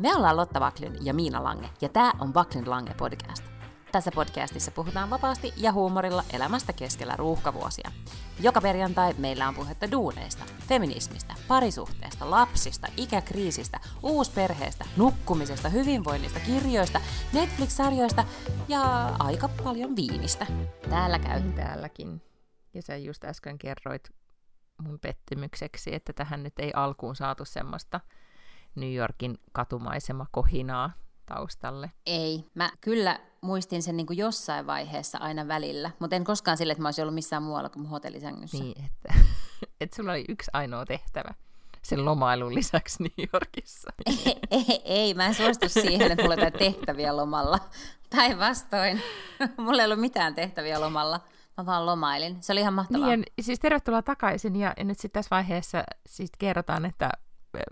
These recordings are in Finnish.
Me ollaan Lotta Backlund ja Miina Lange, ja tää on Backlund Lange podcast. Tässä podcastissa puhutaan vapaasti ja huumorilla elämästä keskellä ruuhkavuosia. Joka perjantai meillä on puhetta duuneista, feminismistä, parisuhteesta, lapsista, ikäkriisistä, uusperheestä, nukkumisesta, hyvinvoinnista, kirjoista, Netflix-sarjoista ja aika paljon viinistä. Täällä käy. Täälläkin. Ja sä just äsken kerroit mun pettymykseksi, että tähän nyt ei alkuun saatu semmoista New Yorkin katumaisemakohinaa taustalle. Ei. Mä kyllä muistin sen niin kuin jossain vaiheessa aina välillä, mutta en koskaan sille, että mä olisin ollut missään muualla kuin hotellisängyssä. Niin, että sulla oli yksi ainoa tehtävä sen lomailun lisäksi New Yorkissa. Ei, mä en suostu siihen, että mulla on tehtäviä lomalla. Päinvastoin. Mulla ei ollut mitään tehtäviä lomalla. Mä vaan lomailin. Se oli ihan mahtavaa. Niin, siis tervetuloa takaisin. Ja nyt sitten tässä vaiheessa siis kerrotaan, että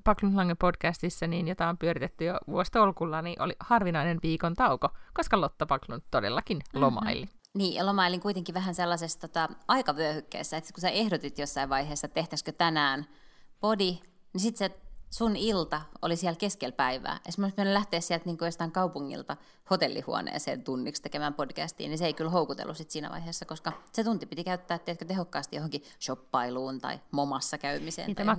Backlund Lange podcastissa, niin jota on pyöritetty jo vuositolkulla, niin oli harvinainen viikon tauko, koska Lotta Backlund todellakin lomaili. Niin, ja lomailin kuitenkin vähän sellaisessa aikavyöhykkeessä, että kun sä ehdotit jossain vaiheessa, että tehtäisikö tänään podi, niin sitten se sun ilta oli siellä keskellä päivää. Esimerkiksi meidän lähteä sieltä niin kuin jostain kaupungilta hotellihuoneeseen tunniksi tekemään podcastiin, niin se ei kyllä houkutellut sit siinä vaiheessa, koska se tunti piti käyttää tehokkaasti johonkin shoppailuun tai momassa käymiseen. Niin, tai mä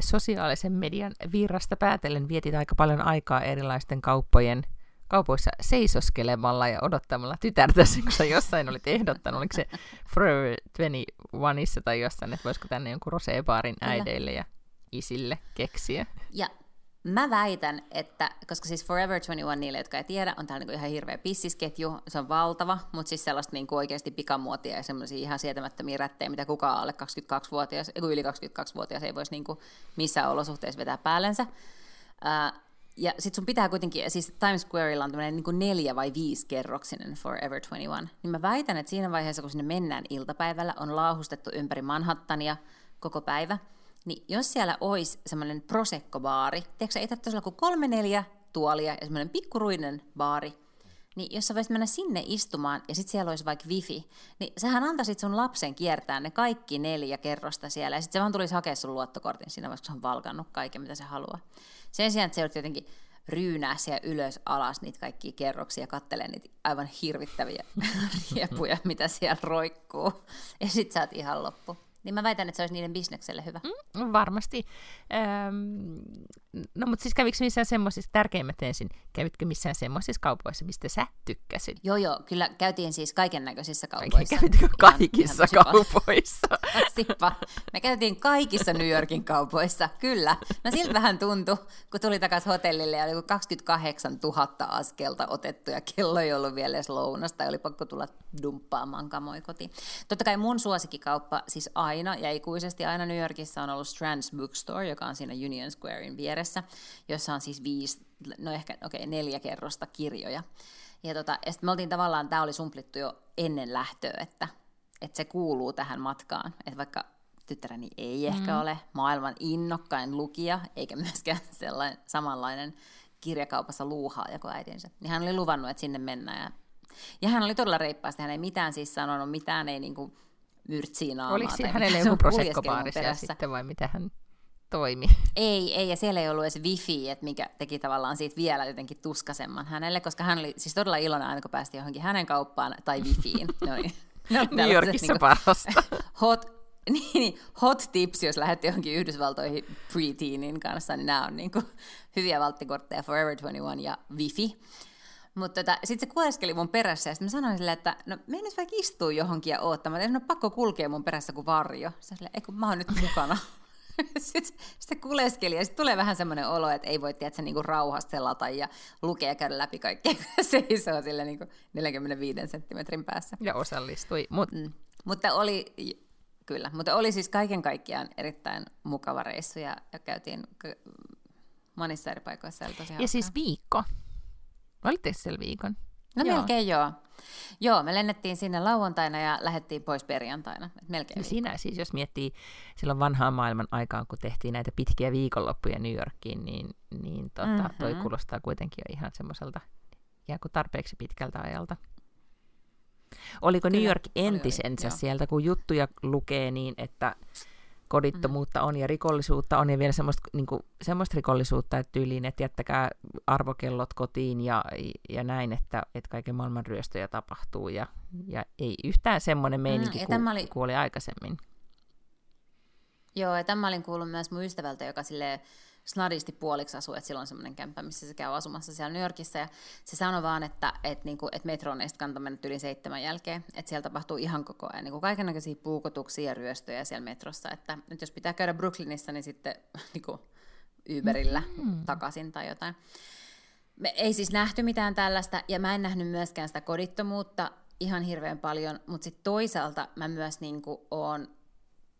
sosiaalisen median virrasta päätellen vietit aika paljon aikaa erilaisten kaupoissa seisoskelemalla ja odottamalla tytärtäsi, kun sä jossain olit ehdottanut, oliko se Forever 21issa tai jossain, että voisiko tänne jonkun rosebaarin äideille ja isille keksiä. Ja mä väitän, että, koska siis Forever 21 niille, jotka ei tiedä, on täällä niinku ihan hirveä pissisketju, se on valtava, mutta siis sellaista niinku oikeasti pikamuotia ja semmoisia ihan sietämättömiä rättejä, mitä kukaan alle 22-vuotias, yli 22-vuotias ei voisi niinku missään olosuhteessa vetää päällensä. Ja sit sun pitää kuitenkin, siis Times Squarella on tämmöinen niinku 4- vai 5 kerroksinen Forever 21, niin mä väitän, että siinä vaiheessa, kun sinne mennään iltapäivällä, on laahustettu ympäri Manhattania koko päivä, niin jos siellä olisi semmoinen prosekkobaari, tiedätkö sä, ei tarvitse olla kuin 3-4 tuolia ja semmoinen pikkuruinen baari, niin jos sä voisit mennä sinne istumaan ja sitten siellä olisi vaikka wifi, niin sähän antaisit sun lapsen kiertää ne kaikki 4 kerrosta siellä ja sitten se vaan tulisi hakea sun luottokortin siinä vaiheessa, kun se on valkannut kaiken, mitä se haluaa. Sen sijaan, että se joudut jotenkin ryynää siellä ylös alas niitä kaikkia kerroksia ja kattelee niitä aivan hirvittäviä riepuja, mitä siellä roikkuu, ja sitten sä oot ihan loppu. Niin mä väitän, että se olisi niiden bisnekselle hyvä. Varmasti. No mutta siis kävikö missään semmoisissa, tärkeimmät ensin, kävitkö missään semmoisissa kaupoissa, mistä sä tykkäsit? Joo, kyllä käytiin siis kaiken näköisissä kaupoissa. Kävitkö kaikissa kaupoissa? Sippa. Me käytiin kaikissa New Yorkin kaupoissa, kyllä. No siltä vähän tuntui, kun tuli takaisin hotellille ja oli 28 000 askelta otettu ja kello ei ollut vielä edes lounasta ja oli pakko tulla dumppaamaan kamoi kotiin. Totta kai mun suosikkikauppa siis aina ja ikuisesti aina New Yorkissa on ollut Strand's Bookstore, joka on siinä Union Squarein vieressä, jossa on siis 4 kerrosta kirjoja. Ja sitten me oltiin tavallaan, tämä oli sumplittu jo ennen lähtöä, että se kuuluu tähän matkaan. Että vaikka tyttäreni ei ehkä ole maailman innokkain lukija, eikä myöskään sellainen samanlainen kirjakaupassa luuhaaja kuin äitinsä, niin hän oli luvannut, että sinne mennään. Ja hän oli todella reippaasti, hän ei mitään siis sanonut, mitään ei niinku myrtsiin naamaa. Oliko hänellä joku prosekkobaari siellä sitten vai mitä hän toimi? Ei, ja siellä ei ollut edes wifi, että mikä teki tavallaan siitä vielä jotenkin tuskasemman hänelle, koska hän oli siis todella iloinen aina, kun päästiin johonkin hänen kauppaan tai wifiin. No, New Yorkissa parasta. Hot tips, jos lähdet johonkin Yhdysvaltoihin pre-teenin kanssa, niin nämä on niinku hyviä valttikortteja, Forever 21 ja wifi. Mutta sitten se kuoleskeli mun perässä ja sitten mä sanoin silleen, että no menen nyt vaikka istua johonkin ja oottamaan, että ei ole pakko kulkea mun perässä kuin varjo. Sitten silleen, ei kun mä oon nyt mukana. Sitten kuleskeli ja sitten tulee vähän semmoinen olo, että ei voi tietää niinku rauhassa selata ja lukea ja käydä läpi kaikkea, kun seisoo sille niinku 45 senttimetrin päässä. Ja osallistui. Mutta oli siis kaiken kaikkiaan erittäin mukava reissu ja käytiin monissa eri paikoissa. Ja siis viikko. Olitteko siellä viikon? No joo. Melkein joo. Joo, me lennettiin sinne lauantaina ja lähdettiin pois perjantaina. Melkein siinä siis, jos miettii silloin vanhaan maailman aikaan, kun tehtiin näitä pitkiä viikonloppuja New Yorkiin, niin toi kuulostaa kuitenkin jo ihan semmoiselta ikään kuin tarpeeksi pitkältä ajalta. Oliko New York entisensä sieltä, kun juttuja lukee niin, että kodittomuutta on ja rikollisuutta on ja vielä semmoista rikollisuutta, että tyyliin, että jättäkää arvokellot kotiin ja näin, että kaiken maailman ryöstöjä tapahtuu ja ei yhtään semmoinen meininki kuin oli aikaisemmin. Joo, ja tämän mä olin kuullut myös mun ystävältä, joka silleen snadisti puoliksi asuu, että sillä on semmoinen kämppä, missä se käy asumassa siellä New Yorkissa, ja se sanoi vaan, että metroneista kannattaa mennä yli 7 jälkeen, että siellä tapahtuu ihan koko ajan niin kaikennäköisiä puukotuksia ja ryöstöjä siellä metrossa, että nyt jos pitää käydä Brooklynissa, niin sitten niin kuin Uberillä takaisin tai jotain. Me ei siis nähty mitään tällaista, ja mä en nähnyt myöskään sitä kodittomuutta ihan hirveän paljon, mutta sitten toisaalta mä myös niin kuin oon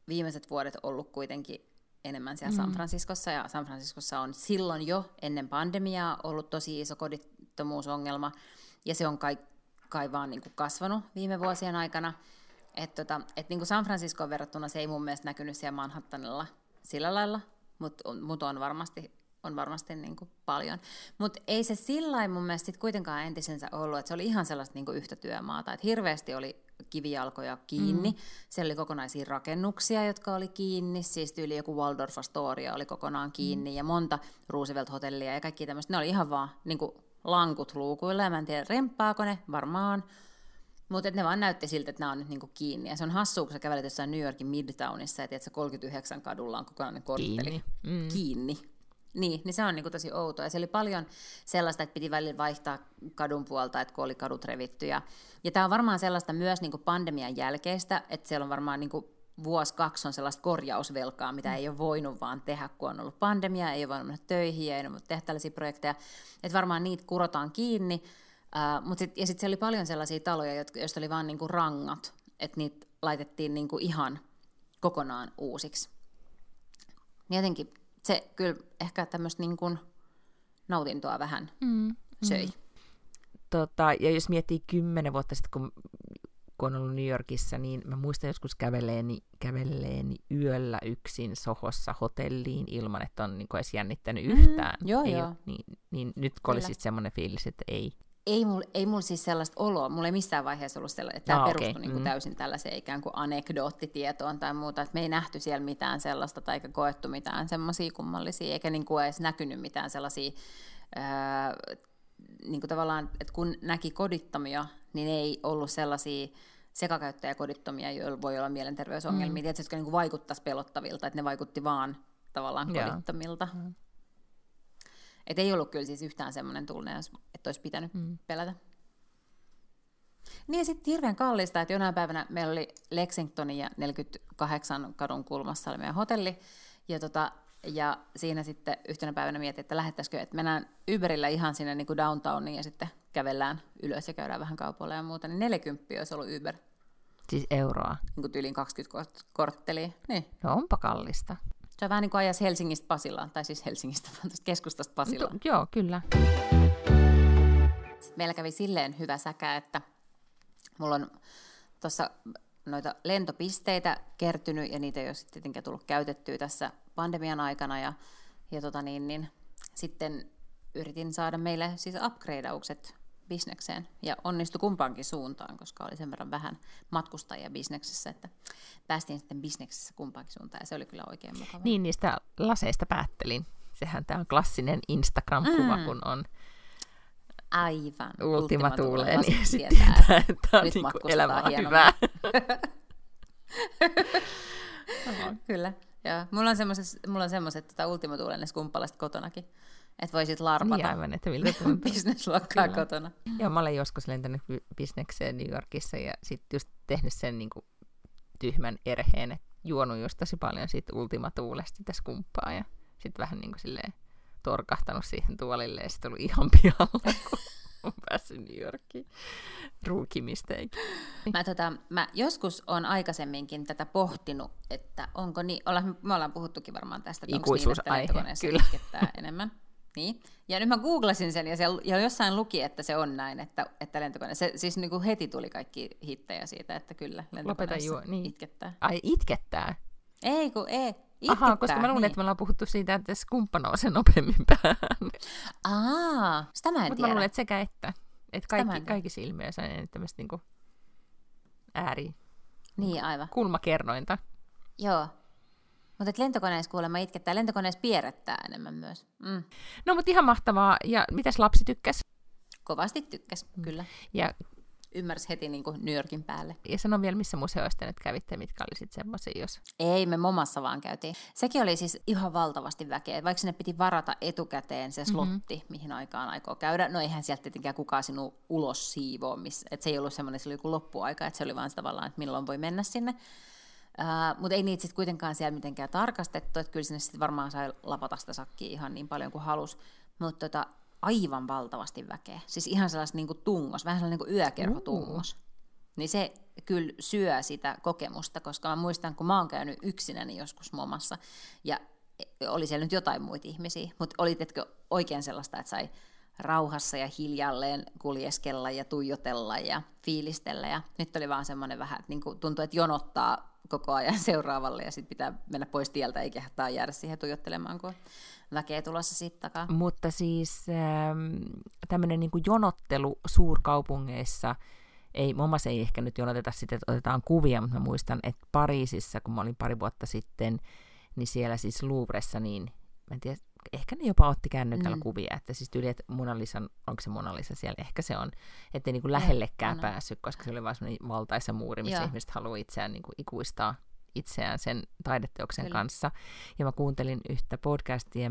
viimeiset vuodet ollut kuitenkin enemmän siellä San Franciscossa, ja San Franciscossa on silloin jo ennen pandemiaa ollut tosi iso kodittomuusongelma, ja se on kai vaan niin kuin kasvanut viime vuosien aikana. Et niin kuin San Franciscoon verrattuna se ei mun mielestä näkynyt siellä Manhattanilla sillä lailla, mutta on varmasti niin kuin paljon. Mutta ei se sillain mun mielestä kuitenkaan entisensä ollut, että se oli ihan sellaista niin kuin yhtä työmaata, että hirveästi oli kivijalkoja kiinni. Siellä oli kokonaisia rakennuksia, jotka oli kiinni. Siis tyyli joku Waldorf Astoria oli kokonaan kiinni ja monta Roosevelt-hotellia ja kaikki tämmöistä. Ne oli ihan vaan niin kuin lankut luukuilla ja mä en tiedä remppaako ne, varmaan. Mutta ne vaan näytti siltä, että nämä on nyt niin kuin kiinni. Ja se on hassua, kun sä kävelet jossain New Yorkin Midtownissa ja tiedät, että 39 kadulla on kokonainen kortteli kiinni. Niin se on niin kuin tosi outoa. Ja se oli paljon sellaista, että piti välillä vaihtaa kadun puolta, että kun oli kadut revitty. Ja tämä on varmaan sellaista myös niin kuin pandemian jälkeistä, että siellä on varmaan niin kuin vuosi-kaksi on sellaista korjausvelkaa, mitä ei ole voinut vaan tehdä, kun on ollut pandemia, ei ole voinut mennä töihin, ei ole voinut tehdä tällaisia projekteja. Että varmaan niitä kurotaan kiinni. Ja sitten siellä oli paljon sellaisia taloja, joista oli vaan niin kuin rangat, että niitä laitettiin niin kuin ihan kokonaan uusiksi. Jotenkin se kyllä ehkä tämmöistä niin kuin nautintoa vähän söi. Ja jos miettii 10 vuotta sitten, kun on ollut New Yorkissa, niin mä muistan joskus kävelleeni yöllä yksin Sohossa hotelliin ilman, että on niin kuin edes jännittänyt yhtään. Joo. Niin nyt kun oli sitten semmoinen fiilis, että ei. Ei mulla siis sellaista oloa. Mulla ei missään vaiheessa ollut sellainen, että tämä perustui niin kuin täysin tällaiseen ikään kuin anekdoottitietoon tai muuta. Että me ei nähty siellä mitään sellaista tai eikä koettu mitään semmoisia kummallisia, eikä niin kuin edes näkynyt mitään sellaisia, niin kuin tavallaan, että kun näki kodittomia, niin ei ollut sellaisia sekakäyttäjäkodittomia, joilla voi olla mielenterveysongelmia, tietysti, jotka niin kuin vaikuttaisi pelottavilta, että ne vaikutti vaan tavallaan kodittomilta. Että ei ollut kyllä siis yhtään semmoinen tunne, että olisi pitänyt pelätä. Niin ja sitten hirveän kallista, että jonain päivänä meillä oli Lexingtonin ja 48 kadun kulmassa oli meidän hotelli. Ja siinä sitten yhtenä päivänä mietin, että lähettäisikö, että mennään Uberillä ihan sinne niin kuin downtowniin ja sitten kävellään ylös ja käydään vähän kaupoilla ja muuta. Niin 40 olisi ollut Uber. Siis euroa? Niin kuin tyyliin 20 korttelia. Niin. No onpa kallista. Se on vähän niin kuin ajaisi Helsingistä Pasilaan, tai siis Helsingistä, vaan tuosta keskustasta Pasilaan. Joo, kyllä. Sitten meillä kävi silleen hyvä säkä, että mulla on tuossa noita lentopisteitä kertynyt, ja niitä ei ole sitten tietenkään tullut käytettyä tässä pandemian aikana, ja sitten yritin saada meille siis upgradeaukset bisnekseen, ja onnistui kumpaankin suuntaan, koska oli sen verran vähän matkustajia bisneksessä, että päästiin sitten bisneksessä kumpaankin suuntaan, ja se oli kyllä oikein mukavaa. Niin, niistä laseista päättelin. Sehän tämä on klassinen Instagram-kuva, kun on aivan ultima tuuleen, ja sitten tietää, että on nyt niin kuin elämää hyvää. Kyllä, ja mulla on semmoiset ultima tuuleen skumppalaiset kotonakin. Että voisit larpata niin aivan, että miltä tuntuu. Bisnesluokkaa kotona. Joo, mä olen joskus lentänyt bisnekseen New Yorkissa ja sitten just tehnyt sen niin kuin tyhmän erheen, että juonut just tosi paljon siitä ultimatuulesta sitä skumppaa ja sitten vähän niin kuin silleen torkahtanut siihen tuolille ja sitten ollut ihan pihalla, kun on päässyt New Yorkiin. Rookie mistake. Mä joskus on aikaisemminkin tätä pohtinut, että onko niin, me ollaan puhuttukin varmaan tästä, että onko niin, että lentokoneessa itkettää enemmän. Niin. Ja nyt mä googlasin sen ja jossain luki, että se on näin, että lentokone. Se, siis niin kuin heti tuli kaikki hittejä siitä, että kyllä lentokoneessa itkettää. Ai itkettää? Ei. Itkettää. Aha, koska mä luulen, että me ollaan puhuttu siitä, että skumppa nousee nopeammin päähän. Sitä mä en tiedä. Mutta mä luulen, että sekä että kaikissa ilmiöissä on tämmöistä niin kuin ääri. Niin, aivan. Kulmakerrointa. Joo. Mutta lentokoneessa kuulemma itkettää, lentokoneessa pierrättää enemmän myös. Mm. No mutta ihan mahtavaa. Ja mitäs lapsi tykkäsi? Kovasti tykkäsi, kyllä. Ja ymmärsi heti niin kuin New Yorkin päälle. Ja sano vielä, missä museoista nyt kävitte, mitkä oli sitten semmoisia, jos... Ei, me Momassa vaan käytiin. Sekin oli siis ihan valtavasti väkeä, vaikka sinne piti varata etukäteen se slotti, mihin aikaan aikoo käydä. No eihän sieltä tietenkään kukaan sinua ulos siivoo, että se ei ollut semmoinen, se oli joku loppuaika, että se oli vaan tavallaan, että milloin voi mennä sinne. Mutta ei niitä sitten kuitenkaan siellä mitenkään tarkastettu, että kyllä sinne sitten varmaan sai lapata sitä sakkia ihan niin paljon kuin halusi, mutta aivan valtavasti väkeä. Siis ihan sellaista niinku tungos, vähän sellainen niinku yökerhotungos. Niin se kyllä syö sitä kokemusta, koska mä muistan, kun mä oon käynyt yksinäni joskus Momassa, ja oli siellä nyt jotain muita ihmisiä, mutta oli teetkö oikein sellaista, että sai rauhassa ja hiljalleen kuljeskella ja tuijotella ja fiilistellä, ja nyt oli vaan semmoinen vähän, että niinku tuntuu, että jonottaa koko ajan seuraavalle, ja sitten pitää mennä pois tieltä, eikä kehtaa jäädä siihen tuijottelemaan, kun väkeä tulossa siitä takaa. Mutta siis tämmöinen niin kuin jonottelu suurkaupungeissa, ei, Momassa ei ehkä nyt jonoteta sitä, että otetaan kuvia, mutta mä muistan, että Pariisissa, kun mä olin pari vuotta sitten, niin siellä siis Louvressa, niin mä en tiedä, ehkä ne jopa otti kännykällä kuvia, että siis tyyli, että Mona Lisa, onko se Mona Lisa siellä, ehkä se on, ettei niin kuin lähellekään päässyt, koska se oli vaan semmoinen valtaisa muuri, missä ihmiset haluaa itseään niin kuin ikuistaa itseään sen taideteoksen kanssa. Ja mä kuuntelin yhtä podcastia,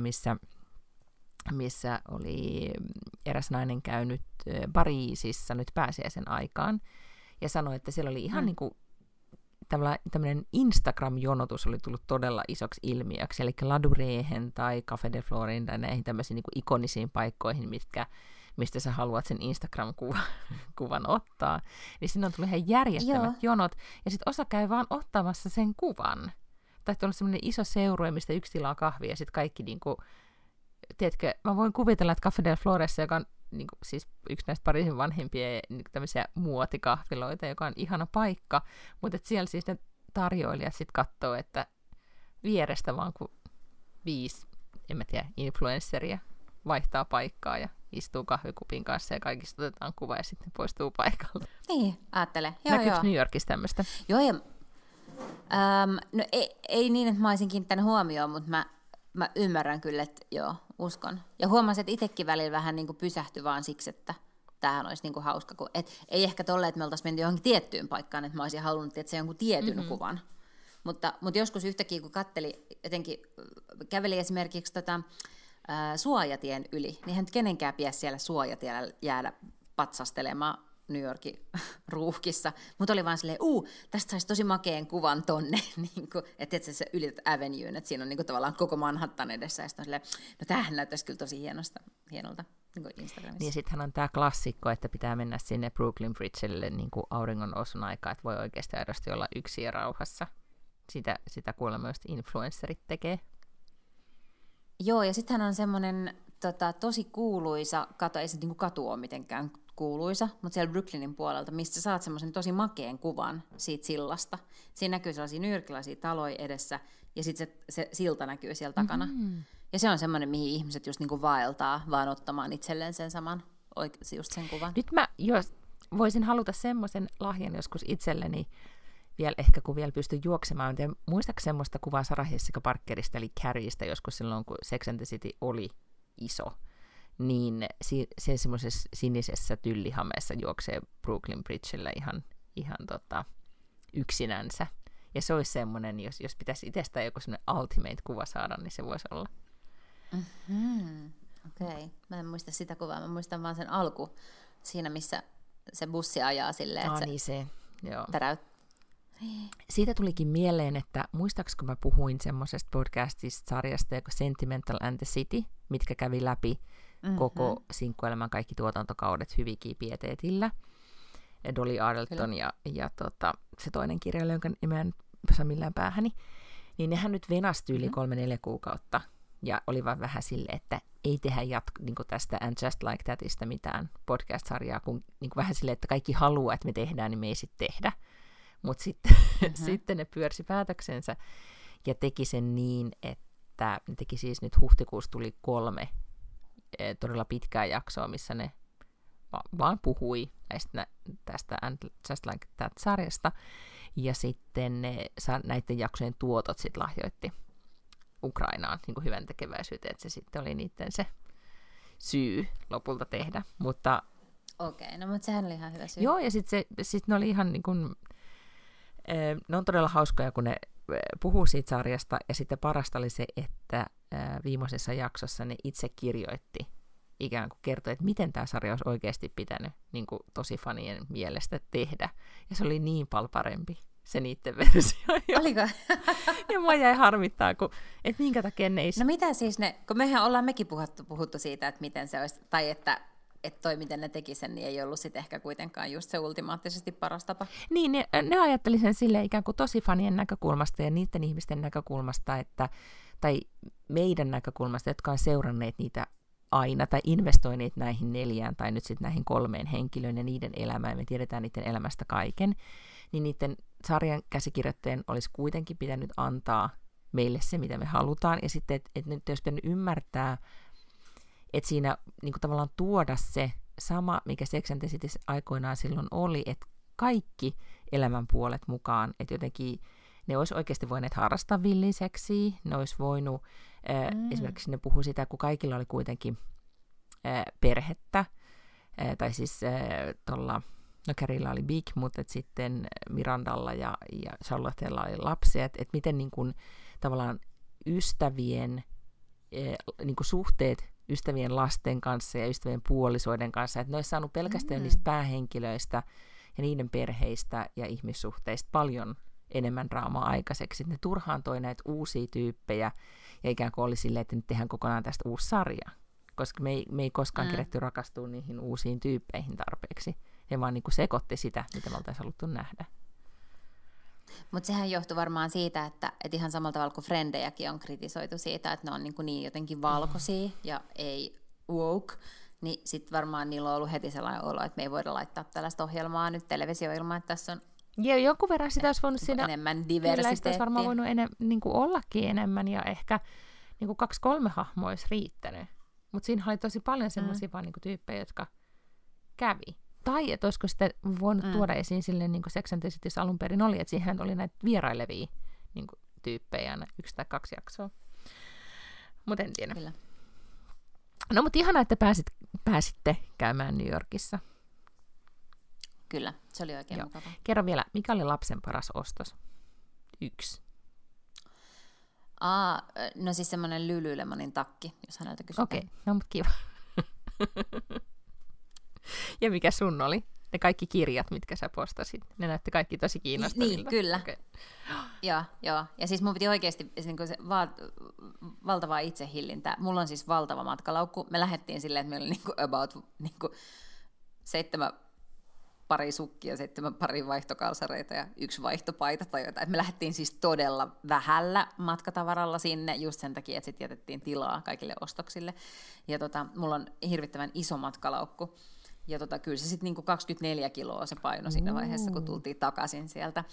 missä oli eräs nainen käynyt Pariisissa nyt pääsiäisen aikaan, ja sanoi, että siellä oli ihan niin kuin tämmöinen Instagram-jonotus oli tullut todella isoksi ilmiöksi, eli Ladurehen tai Café de Florin tai näihin tämmöisiin niin kuin ikonisiin paikkoihin, mistä sä haluat sen Instagram-kuvan ottaa. Niin sinne on tullut ihan järjettömät jonot, ja sitten osa käy vaan ottamassa sen kuvan. Tai on semmoinen iso seurue, mistä yksi tilaa kahvia, ja sitten kaikki niin kuin, tiedätkö, mä voin kuvitella, että Café de Floressa, joka on niin kuin, siis yksi näistä Pariisin vanhempia niin tämmöisiä muotikahviloita, joka on ihana paikka, mutta siellä siis ne tarjoilijat sitten katsoo, että vierestä vaan kun 5, en mä tiedä, influensseria vaihtaa paikkaa ja istuu kahvikupin kanssa ja kaikista otetaan kuva ja sitten poistuu paikalta. Niin, ajattele. Näkyykö New Yorkissa tämmöistä? Joo, ja no ei niin, että mä olisin kiinnittänyt huomioon, mutta mä ymmärrän kyllä, että joo, uskon. Ja huomasin, että itsekin välillä vähän niin kuin pysähtyi vaan siksi, että tämähän olisi niin kuin hauska. Kun, ei ehkä tolleen, että me oltaisiin mennyt johonkin tiettyyn paikkaan, että mä olisin halunnut, että se on jonkun tietyn kuvan. Mutta joskus yhtäkkiä, kun katteli, jotenkin käveli esimerkiksi suojatien yli, niin hän kenenkään pidä siellä suojatiellä jäädä patsastelemaan New Yorkin ruuhkissa, mutta oli vaan silleen, tästä saisi tosi makeen kuvan tonne, niin kuin, että et sä ylität Avenuen, että siinä on niin kuin, tavallaan koko Manhattan edessä, ja sitten on silleen, no tämähän näyttäisi kyllä tosi hienolta niin kuin Instagramissa. Niin sittenhän on tämä klassikko, että pitää mennä sinne Brooklyn Bridgelle niin kuin auringon osun aikaa, että voi oikeasti aidosti olla yksin ja rauhassa. Sitä kuulemma myös influencerit tekee. Joo, ja sittenhän on semmoinen tosi kuuluisa kato, ei se niin kuin katu ole mitenkään kuuluisa, mutta siellä Brooklynin puolelta, mistä saat semmoisen tosi makeen kuvan siitä sillasta. Siinä näkyy sellaisia nyrkilaisia taloja edessä, ja sitten se silta näkyy siellä takana. Mm-hmm. Ja se on semmoinen, mihin ihmiset just niinku vaeltaa, vaan ottamaan itselleen sen saman, just sen kuvan. Nyt mä jos voisin haluta semmoisen lahjan joskus itselleni, vielä ehkä kun vielä pystyn juoksemaan, muistatko semmoista kuvaa Sarah Jessica Parkerista, eli Carriestä joskus silloin, kun Sex and the City oli iso. Niin se semmoisessa sinisessä tyllihameessa juoksee Brooklyn Bridgellä ihan yksinänsä. Ja se olisi semmoinen, jos pitäisi itsestään joku semmoinen ultimate-kuva saada, niin se voisi olla. Mm-hmm. Okei. Mä en muista sitä kuvaa, mä muistan vaan sen alku. Siinä, missä se bussi ajaa silleen, että niin se täräyttää. Siitä tulikin mieleen, että muistaaks kun mä puhuin semmoisesta podcastista sarjasta, joka Sentimental and the City, mitkä kävi läpi koko sinkkuelämän kaikki tuotantokaudet hyvinkin pieteetillä. Dolly Arlington ja se toinen kirjailija, jonka nimeä en saa millään päähäni, niin nehän nyt venasti yli 3-4 kuukautta ja oli vaan vähän silleen, että ei tehdä niin tästä And Just Like Thatista mitään podcast-sarjaa, kun niin vähän silleen, että kaikki haluaa, että me tehdään, niin me ei sitten tehdä. Mutta sitten ne pyörsi päätöksensä ja teki sen niin, että ne teki siis nyt huhtikuussa tuli 3 todella pitkää jaksoa, missä ne vaan puhui tästä And Just Like That-sarjasta. Ja sitten näiden jaksojen tuotot sit lahjoitti Ukrainaan, niin kuin hyvän tekeväisyyteen, että se sitten oli niiden se syy lopulta tehdä, mutta... Okei, no mutta sehän oli ihan hyvä syy. Joo, ja sitten sit ne oli ihan niin kuin, ne on todella hauskoja, kun ne puhuu siitä sarjasta, ja sitten parasta oli se, että viimeisessä jaksossa ne itse kirjoitti, ikään kuin kertoi, että miten tämä sarja olisi oikeasti pitänyt niin kuin tosi fanien mielestä tehdä, ja se oli niin paljon parempi. Se niiden versio. Oliko? Ja mua jäi harmittaa, että minkä takia ne ei... No mitä siis ne, kun mehän ollaan mekin puhuttu siitä, että miten se olisi, tai että toi miten ne teki sen, niin ei ollut sitten ehkä kuitenkaan just se ultimaattisesti paras tapa. Niin, ne ajatteli sen silleen ikään kuin tosi fanien näkökulmasta ja niiden ihmisten näkökulmasta, että, tai meidän näkökulmasta, jotka on seuranneet niitä aina, tai investoineet näihin 4 tai nyt sitten näihin 3 henkilöön ja niiden elämään, me tiedetään niiden elämästä kaiken, niin niiden sarjan käsikirjoittajien olisi kuitenkin pitänyt antaa meille se, mitä me halutaan, ja sitten, että nyt olisi pitänyt ymmärtää, että siinä niin kuin tavallaan tuoda se sama, mikä Sex and the City aikoinaan silloin oli, että kaikki elämän puolet mukaan, että jotenkin ne olisi oikeasti voineet harrastaa villiseksiä, ne olisi voinut, esimerkiksi ne puhui sitä, kun kaikilla oli kuitenkin perhettä, tai siis tuolla... No Carilla oli Big, mutta sitten Mirandalla ja Charlottella oli lapsia, että miten niin kun, tavallaan ystävien niin kun suhteet ystävien lasten kanssa ja ystävien puolisoiden kanssa, että ne olisi saanut pelkästään niistä päähenkilöistä ja niiden perheistä ja ihmissuhteista paljon enemmän draamaa aikaiseksi. Et ne turhaan toi näitä uusia tyyppejä ja ikään kuin oli silleen, että nyt tehdään kokonaan tästä uusi sarja, koska me ei koskaan keretty rakastua niihin uusiin tyyppeihin tarpeeksi. Ja vaan niin kuin sekoitti sitä, mitä me oltaisiin haluttu nähdä. Mutta sehän johtui varmaan siitä, että ihan samalla tavalla kuin Frendejäkin on kritisoitu siitä, että ne on niin jotenkin valkoisia ja ei woke, niin sitten varmaan niillä on ollut heti sellainen olo, että me ei voida laittaa tällaista ohjelmaa nyt televisio ilman, että tässä on... Ja jonkun verran sitä olisi voinut siinä... Enemmän diversiteettiä. Sitä olisi varmaan voinut niin kuin ollakin enemmän ja ehkä niin kuin 2-3 hahmoa olisi riittänyt. Mutta siinä oli tosi paljon sellaisia vaan niin kuin tyyppejä, jotka kävi. Tai että olisiko sitä voinut tuoda esiin silleen, niin kuin Sex and the City alun perin oli, että siihen oli näitä vierailevia niin kuin tyyppejä, 1 tai 2 jaksoa. Mutta en tiedä. Kyllä. No, mutta ihanaa, että pääsitte käymään New Yorkissa. Kyllä, se oli oikein mukava. Kerro vielä, mikä oli lapsen paras ostos? 1. No siis semmoinen Lyly Lemonin takki, jos häneltä kysytään. Okei, no mutta kiva. Ja mikä sun oli? Ne kaikki kirjat, mitkä sä postasit, ne näytti kaikki tosi kiinnostavilta. Niin, kyllä. Okay. Joo. Ja siis mun piti oikeasti niin se valtavaa itsehillintää. Mulla on siis valtava matkalaukku. Me lähdettiin silleen, että meillä oli niin about niin 7 pari sukkia, 7 pari vaihtokalsareita ja 1 vaihtopaita tai jotain. Me lähdettiin siis todella vähällä matkatavaralla sinne just sen takia, että sit jätettiin tilaa kaikille ostoksille. Ja mulla on hirvittävän iso matkalaukku. Ja kyllä se sitten niinku 24 kiloa se paino siinä vaiheessa, kun tultiin takaisin sieltä.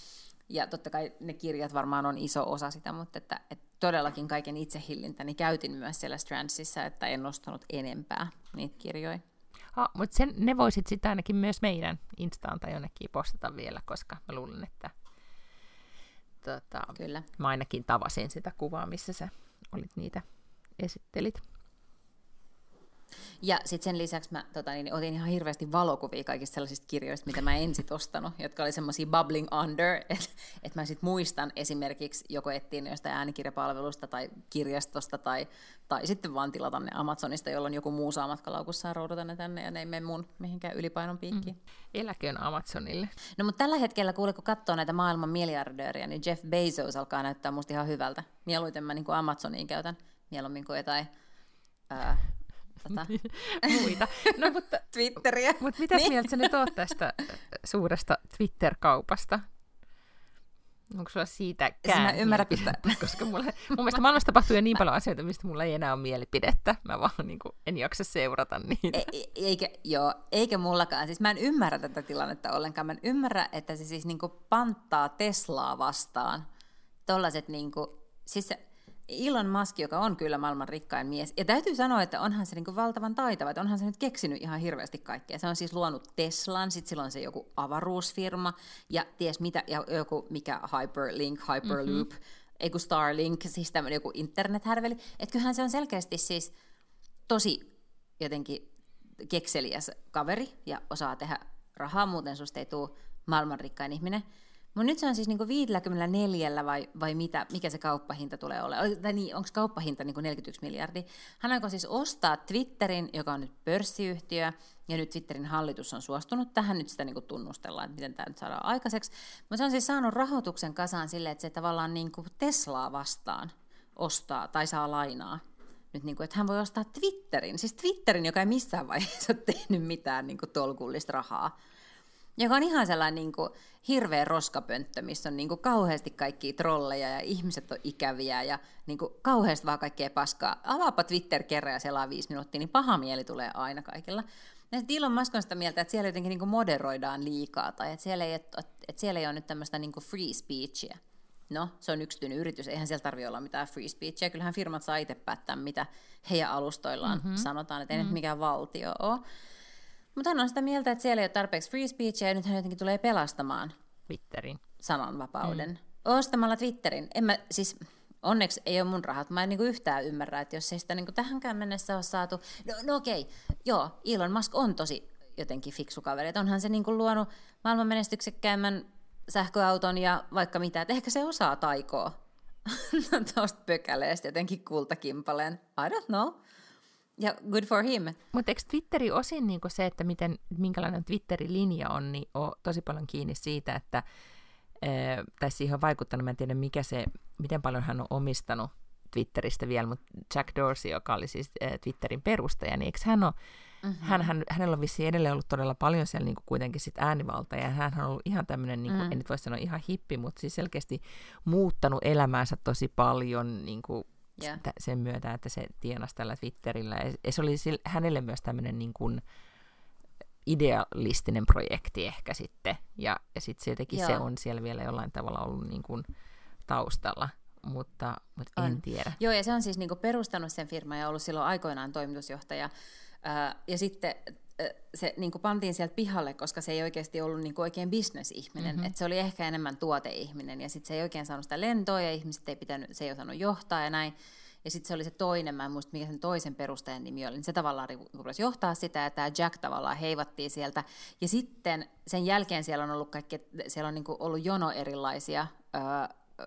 Ja totta kai ne kirjat varmaan on iso osa sitä, mutta että todellakin kaiken itsehillintäni käytin myös siellä Strandsissa, että en nostanut enempää niitä kirjoja. Mutta ne voisit sitten ainakin myös meidän Instaan tai jonnekin postata vielä, koska mä luulen, että kyllä. Mä ainakin tavasin sitä kuvaa, missä sä olit niitä esittelit. Ja sitten sen lisäksi mä otin ihan hirveästi valokuvia kaikista sellaisista kirjoista, mitä mä en sit ostanut, jotka oli semmoisia bubbling under, että mä sit muistan esimerkiksi joko etsiä ne jostain äänikirjapalvelusta tai kirjastosta tai sitten vaan tilata ne Amazonista, jolloin joku muu saa matkalaukussaan roudata ne tänne ja ne ei mene mun mihinkään ylipainon piikkiin. Eläköön Amazonille. No mutta tällä hetkellä kuule, kun katsoo näitä maailman miljardööriä, niin Jeff Bezos alkaa näyttää musta ihan hyvältä. Mieluiten mä niin Amazoniin käytän, mieluummin kuin jotain... muita. No, mutta Twitteriä. Mutta mitäs mieltä sä nyt oot tästä suuresta Twitter-kaupasta? Onko sulla siitäkään? Mä ymmärrän, koska mun mielestä maailmassa tapahtuu jo niin paljon asioita, mistä mulla ei enää ole mielipidettä. Mä vaan niin kuin, en jaksa seurata niitä. Eikä mullakaan. Siis mä en ymmärrä tätä tilannetta ollenkaan. Mä en ymmärrä, että se siis niin kuin panttaa Teslaa vastaan. Tollaiset niinku... Siis Elon Musk, joka on kyllä maailman rikkain mies, ja täytyy sanoa, että onhan se niin kuin valtavan taitava, että onhan se nyt keksinyt ihan hirveästi kaikkea. Se on siis luonut Teslan, sitten silloin se joku avaruusfirma, ja ties mitä, ja joku mikä Hyperlink, Hyperloop, ei kun Starlink, siis tämmöinen joku internethärveli. Että kyllähän se on selkeästi siis tosi jotenkin kekseliäs kaveri ja osaa tehdä rahaa, muuten susta ei tule maailmanrikkain ihminen. Mutta nyt se on siis niinku 54 vai mitä, mikä se kauppahinta tulee olemaan. Tai niin, onko kauppahinta niinku 41 miljardia? Hän aikoo siis ostaa Twitterin, joka on nyt pörssiyhtiö, ja nyt Twitterin hallitus on suostunut tähän, nyt sitä niinku tunnustellaan, että miten tämä nyt saadaan aikaiseksi. Mutta se on siis saanut rahoituksen kasaan silleen, että se tavallaan niinku Teslaa vastaan ostaa tai saa lainaa. Nyt niinku, että hän voi ostaa Twitterin, siis Twitterin, joka ei missään vaiheessa ole tehnyt mitään niinku tolkullista rahaa. Joka on ihan sellainen niin kuin hirveä roskapönttö, missä on niin kuin kauheasti kaikkia trolleja ja ihmiset on ikäviä ja niin kuin kauheasti vaan kaikkea paskaa. Avaapa Twitter kerran ja selaa 5 minuuttia, niin paha mieli tulee aina kaikilla. Ja sitten Elon Musk on sitä mieltä, että siellä jotenkin niin kuin moderoidaan liikaa tai että siellä ei ole nyt tämmöistä niin kuin free speechia. No, se on yksityinen yritys, eihän siellä tarvitse olla mitään free speechia. Kyllähän firmat saa itse päättää, mitä heidän alustoillaan sanotaan, että ei nyt mikään valtio ole. Mutta hän on sitä mieltä, että siellä ei ole tarpeeksi free speechia ja nyt hän jotenkin tulee pelastamaan Twitterin sananvapauden. Ostamalla Twitterin. En mä, siis, onneksi ei ole mun rahat. Mä en niinku yhtään ymmärrä, että jos ei sitä niinku tähänkään mennessä ole saatu. No okei, joo, Elon Musk on tosi jotenkin fiksu kaveri. Et onhan se niinku luonut maailman menestyksekkäimmän sähköauton ja vaikka mitä. Et ehkä se osaa taikoa tuosta pökäleestä jotenkin kultakimpaleen. I don't know. Ja good for him. Mutta eikö Twitteri osin niinku se, että minkälainen Twitterin linja on, niin on tosi paljon kiinni siitä, että tai siihen on vaikuttanut, mä en tiedä miten paljon hän on omistanut Twitteristä vielä, mutta Jack Dorsey, joka oli siis Twitterin perustaja, niin eikö hän ole, hänellä on vissiin edelleen ollut todella paljon siellä niinku kuitenkin sit äänivaltaa, ja hän on ollut ihan tämmöinen, niinku, en nyt voi sanoa ihan hippi, mutta siis selkeästi muuttanut elämäänsä tosi paljon, niinku, yeah. Sen myötä, että se tienasi tällä Twitterillä. Ja se oli hänelle myös tämmöinen niin kuin idealistinen projekti ehkä sitten. Ja sitten sieltäkin se on siellä vielä jollain tavalla ollut niin kuin taustalla, mutta en tiedä. Joo, ja se on siis niin kuin perustanut sen firman ja ollut silloin aikoinaan toimitusjohtaja. Ja sitten se niin kuin pantiin sieltä pihalle, koska se ei oikeasti ollut niin kuin oikein bisnesihminen. Se oli ehkä enemmän tuoteihminen, ja sitten se ei oikein saanut sitä lentoa, ja ihmiset ei pitänyt, se ei osannut johtaa ja näin. Ja sitten se oli se toinen, mä en muista mikä sen toisen perustajan nimi oli, niin se tavallaan rupesi johtaa sitä, ja tämä Jack tavallaan heivattiin sieltä. Ja sitten sen jälkeen siellä on ollut kaikki, siellä on niin kuin ollut jono erilaisia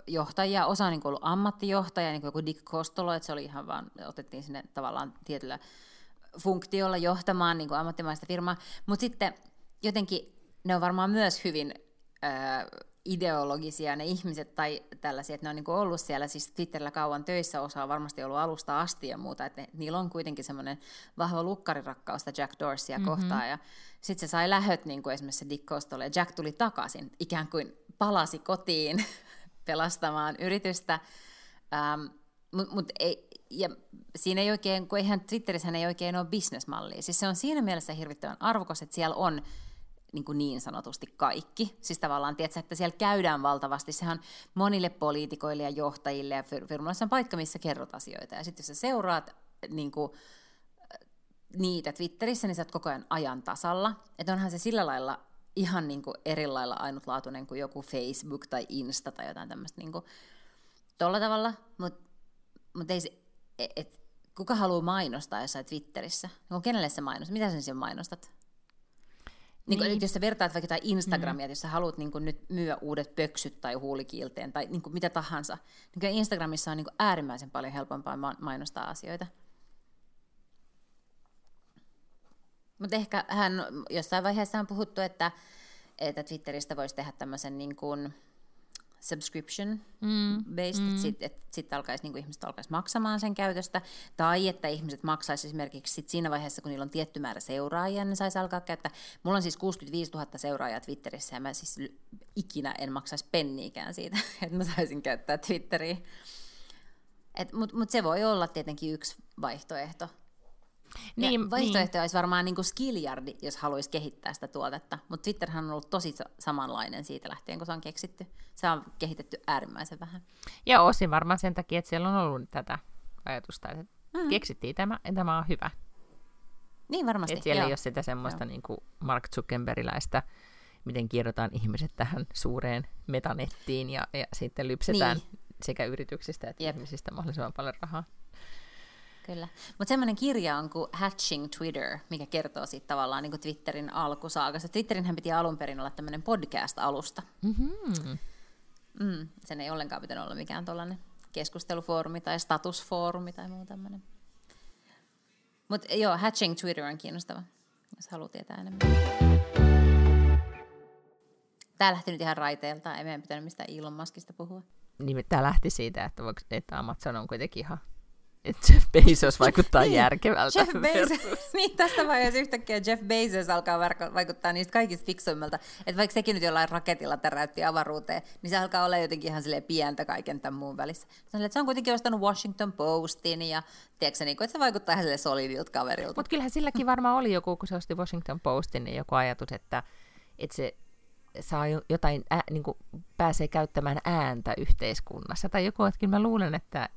johtajia, osa on niin kuin ollut ammattijohtaja, niin kuin joku Dick Costolo, että se oli ihan vaan, otettiin sinne tavallaan tietyllä funktiolla johtamaan niin kuin ammattimaista firmaa, mutta sitten jotenkin ne on varmaan myös hyvin ideologisia ne ihmiset tai tällaisia, että ne on niin kuin ollut siellä siis Twitterillä kauan töissä, osa on varmasti ollut alusta asti ja muuta, että niillä on kuitenkin semmoinen vahva lukkarirakkaus Jack Dorseya kohtaan, ja sitten se sai lähöt niin kuin esimerkiksi se Dick Costolo, ja Jack tuli takaisin, ikään kuin palasi kotiin pelastamaan yritystä, mutta ei. Ja siinä ei oikein, kun eihän Twitterissä ei oikein ole bisnesmallia. Siis se on siinä mielessä hirvittävän arvokas, että siellä on niin sanotusti kaikki. Siis tavallaan, tiedätkö, että siellä käydään valtavasti. Sehän monille poliitikoille ja johtajille ja firmoissa on paikka, missä kerrot asioita. Ja sitten jos sä seuraat niitä Twitterissä, niin sä oot koko ajan ajan tasalla. Että onhan se sillä lailla ihan eri lailla ainutlaatuinen kuin joku Facebook tai Insta tai jotain tämmöistä tuolla tavalla. Mutta ei se... Et kuka haluaa mainostaa jossain Twitterissä? Kenelle sä mainostat? Mitä sä siellä mainostat? Niin. Jos sä vertaat vaikka jotain Instagramia, että jos sä haluat nyt myyä uudet pöksyt tai huulikilteen tai mitä tahansa, niin Instagramissa on äärimmäisen paljon helpompaa mainostaa asioita. Mutta ehkä hän jossain vaiheessa on puhuttu, että Twitteristä voisi tehdä tämmöisen... subscription-based, että sit ihmiset alkaisi maksamaan sen käytöstä, tai että ihmiset maksaisi esimerkiksi sit siinä vaiheessa, kun niillä on tietty määrä seuraajia, niin saisi alkaa käyttää. Mulla on siis 65 000 seuraajaa Twitterissä, ja mä siis ikinä en maksaisi penniikään siitä, että mä saisin käyttää Twitteriä. Mutta se voi olla tietenkin yksi vaihtoehto. Niin, vaihtoehtoja olisi varmaan skiljardi, jos haluaisi kehittää sitä tuotetta, mutta Twitterhän on ollut tosi samanlainen siitä lähtien, kun se on keksitty. Se on kehitetty äärimmäisen vähän. Ja osin varmaan sen takia, että siellä on ollut tätä ajatusta, että keksittiin tämä, ja tämä on hyvä. Niin varmasti. Että siellä ei ole sitä semmoista Mark Zuckerbergiläistä, miten kierrotaan ihmiset tähän suureen metanettiin ja sitten lypsetään sekä yrityksistä että ihmisistä mahdollisimman paljon rahaa. Kyllä. Mutta semmoinen kirja on kuin Hatching Twitter, mikä kertoo siitä tavallaan niin kuin Twitterin alkusaakasta. Twitterinhän piti alun perin olla tämmöinen podcast-alusta. Mm-hmm. Sen ei ollenkaan pitänyt olla mikään tuollainen keskustelufoorumi tai statusfoorumi tai muu tämmöinen. Mutta joo, Hatching Twitter on kiinnostava, jos haluaa tietää enemmän. Tää lähti nyt ihan raiteeltaan, ei meidän pitänyt mistään Elon Muskista puhua. Niin, tää lähti siitä, että Amazon on kuitenkin ihan, että Jeff Bezos vaikuttaa järkevältä. Jeff Bezos, niin tässä vaiheessa yhtäkkiä Jeff Bezos alkaa vaikuttaa niistä kaikista fiksuimmilta. Että vaikka sekin nyt jollain raketilla täräytti avaruuteen, niin se alkaa olla jotenkin ihan silleen pientä kaiken tämän muun välissä. Se on kuitenkin ostanut Washington Postin ja tiedätkö, että se vaikuttaa ihan silleen solidilta kaverilta. Mutta kyllähän silläkin varmaan oli joku, kun se osti Washington Postin, niin joku ajatus, että se saa jotain, niin kuin pääsee käyttämään ääntä yhteiskunnassa. Tai joku, että mä luulen, että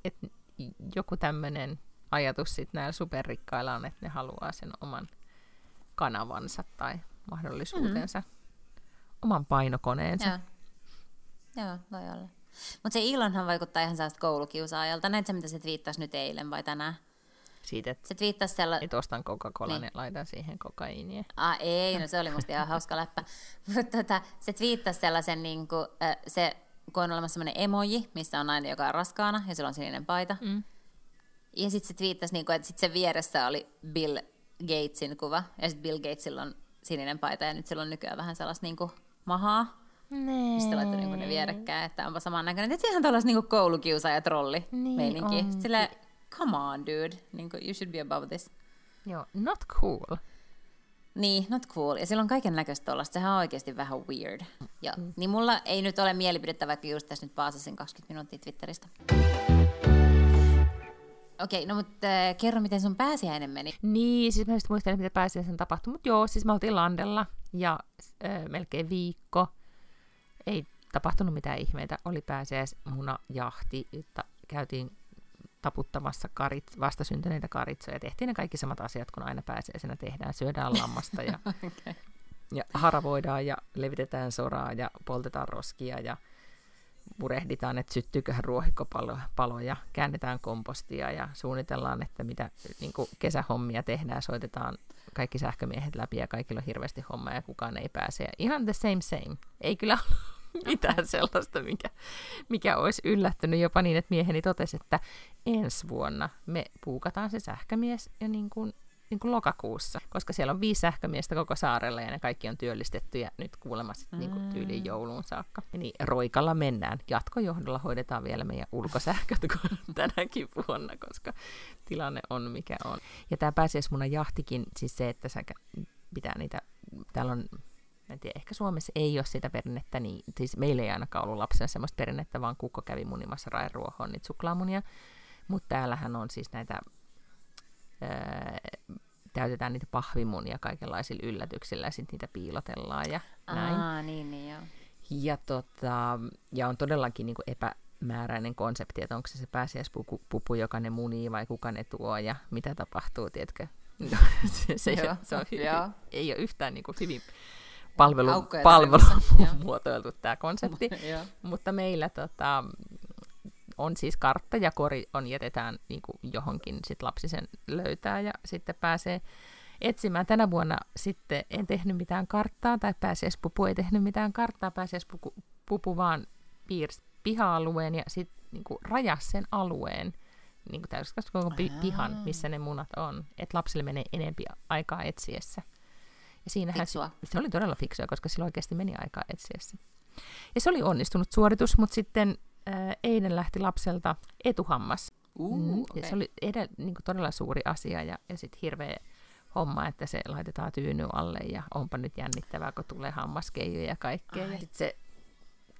joku tämmöinen ajatus sitten näillä superrikkailla on, että ne haluaa sen oman kanavansa tai mahdollisuutensa, oman painokoneensa. Joo, voi olla. Mutta se Elonhan vaikuttaa ihan sellaista koulukiusaajalta. Näit sä, mitä se twiittasi nyt eilen vai tänään? Siitä, että ostan Coca-Cola, niin laitan siihen kokaiinia. Ei, no se oli musta ihan hauska läppä. Mutta se twiittasi sellaisen, niin kuin, kun on olemassa sellainen emoji, missä on nainen, joka on raskaana, ja sillä on sininen paita. Ja sitten se twiittasi, niin kuin, että sit sen vieressä oli Bill Gatesin kuva, ja sitten Bill Gatesilla on sininen paita, ja nyt sillä on nykyään vähän sellaista niin kuin mahaa. Nee. Sitten laittoi niin kuin ne vierekkäin, että onpa samannäköinen. Että ihan tuollaista niin koulukiusa ja trolli meininki. Come on, dude. Niin kuin, you should be above this. Joo, not cool. Niin, not cool. Ja sillä on kaiken näköistä tuollaista. Sehän on oikeasti vähän weird. Ja, niin mulla ei nyt ole mielipidettä, vaikka just tässä nyt paasasin 20 minuuttia Twitteristä. Okei, no mutta kerro, miten sun pääsiäinen meni. Niin, siis mä just muistan, mitä pääsiäisen tapahtui. Mutta joo, siis mä oltiin landella ja melkein viikko. Ei tapahtunut mitään ihmeitä. Oli pääsiäismunajahti, jota käytiin taputtamassa vastasyntyneitä karitsoja. Tehtiin ne kaikki samat asiat, kun aina pääsiäisenä tehdään. Syödään lammasta ja, ja haravoidaan ja levitetään soraa ja poltetaan roskia ja murehditaan, että syttyyköhän ruohikkopaloja, käännetään kompostia ja suunnitellaan, että mitä niin kuin kesähommia tehdään. Soitetaan kaikki sähkömiehet läpi ja kaikilla on hirveästi hommaa ja kukaan ei pääse. Ihan the same. Ei kyllä mitään sellaista, mikä olisi yllättynyt, jopa niin, että mieheni totesi, että ensi vuonna me puukataan se sähkömies ja niin kuin lokakuussa, koska siellä on 5 sähkömiestä koko saarella ja ne kaikki on työllistetty ja nyt kuulemma sitten niin kuin tyyliin jouluun saakka. Niin roikalla mennään. Jatkojohdolla hoidetaan vielä meidän ulkosähköt tänäkin vuonna, koska tilanne on mikä on. Ja tämä pääsiäismunajahtikin, siis se, että pitää niitä, täällä on, en tiedä, ehkä Suomessa ei ole sitä perinnettä, niin siis meillä ei ainakaan ollut lapsena sellaista perinnettä, vaan kukko kävi munimassa raeruohoon niitä suklaamunia, mutta täällähän on siis näitä, täytetään niitä pahvimunia kaikenlaisilla yllätyksillä ja sitten niitä piilotellaan ja näin. Niin, joo. Ja on todellakin niin kuin epämääräinen konsepti, että onko se pääsiäispupu, joka ne munii vai kuka ne tuo ja mitä tapahtuu, tiedätkö? Ei ole yhtään niin kuin hyvin palvelun muotoiltu tämä konsepti, mutta meillä on siis kartta ja kori on jätetään niin kuin johonkin, sit lapsi sen löytää ja sitten pääsee etsimään. Tänä vuonna sitten en tehnyt mitään karttaa tai pääsiäispupu ei tehnyt mitään karttaa, pääsiäispupu vaan piirsi piha-alueen ja sitten niin kuin rajasi sen alueen. Niin kuin täysin koko pihan, missä ne munat on, että lapsille menee enemmän aikaa etsiessä. Ja siinähän se oli todella fiksua, koska sillä oikeasti meni aikaa etsiessä. Ja se oli onnistunut suoritus, mutta sitten eilen lähti lapselta etuhammas. Okay. Se oli niin kuin todella suuri asia ja sitten hirveä homma, että se laitetaan tyyny alle ja onpa nyt jännittävää, kun tulee hammaskeijuja ja kaikkea. Ja sitten se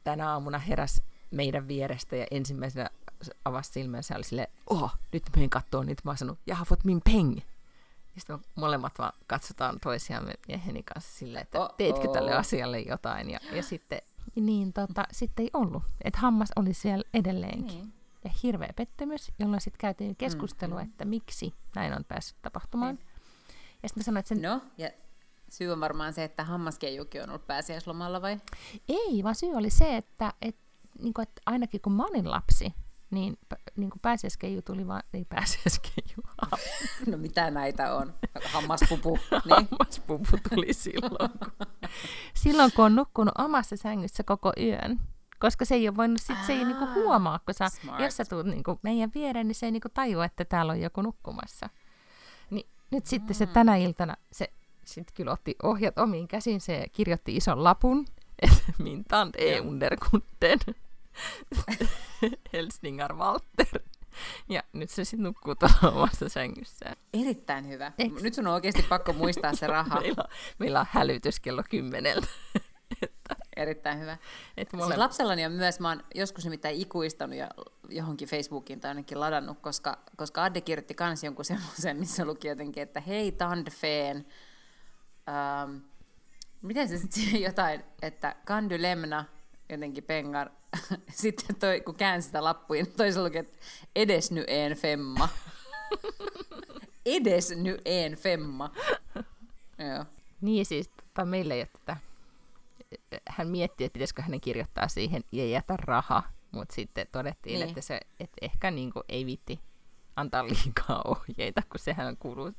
tänä aamuna heräsi meidän vierestä ja ensimmäisenä avasi silmänsä ja oli silleen, nyt meidän kattoon niitä. Mä oon sanonut, jaha, vot min peng. Ja sitten molemmat vaan katsotaan toisiamme mieheni kanssa silleen, että teitkö tälle asialle jotain. Ja sitten sitten ei ollut. Että hammas oli siellä edelleenkin. Niin. Ja hirveä pettymys, jolloin sitten käytiin keskustelua, että miksi näin on päässyt tapahtumaan. Niin. Ja sitten mä sanoin, että syy on varmaan se, että hammaskeijukin on ollut pääsiäislomalla vai? Ei, vaan syy oli se, että niin kuin, että ainakin kun mä olin lapsi, niin, niin kuin pääsiäiskeiju tuli vaan, ei pääsiäiskeiju. No mitä näitä on? Hammaspupu. Niin. Hammaspupu tuli silloin, kun on nukkunut omassa sängyssä koko yön. Koska se ei ole voinut, sit se ei niinku huomaa, kun sä, jos sä tulet niinku meidän viereen, niin se ei niinku tajua, että täällä on joku nukkumassa. Niin, nyt sitten se tänä iltana, se sitten kyllä otti ohjat omiin käsiin, se kirjoitti ison lapun, että mintan e-underkunden Helsningar Walter. Ja nyt se sitten nukkuu tuolla omassa sängyssään. Erittäin hyvä. Eks? Nyt sun on oikeasti pakko muistaa se raha. Meillä on hälytys kello 10. Erittäin hyvä. Siis lapsellani on myös, mä oon joskus nimittäin ikuistanut ja johonkin Facebookiin tai ainakin ladannut, koska Adde kirjoitti kans jonkun semmoisen, missä luki jotenkin, että hei Tandfeen, miten se sitten jotain, että Kandy Lemna, jotenkin pengar, sitten toi, kun käänsi sitä lappuja, toisella luki, että edes ny en femma. Edes ny en femma. Joo. Niin siis, meillä ei ole tätä. Hän mietti, että pitäisikö hänen kirjoittaa siihen ja jätä raha, mutta sitten todettiin, niin, että se, et ehkä niinku ei viitti antaa liikaa ohjeita, kun sehän kuuluu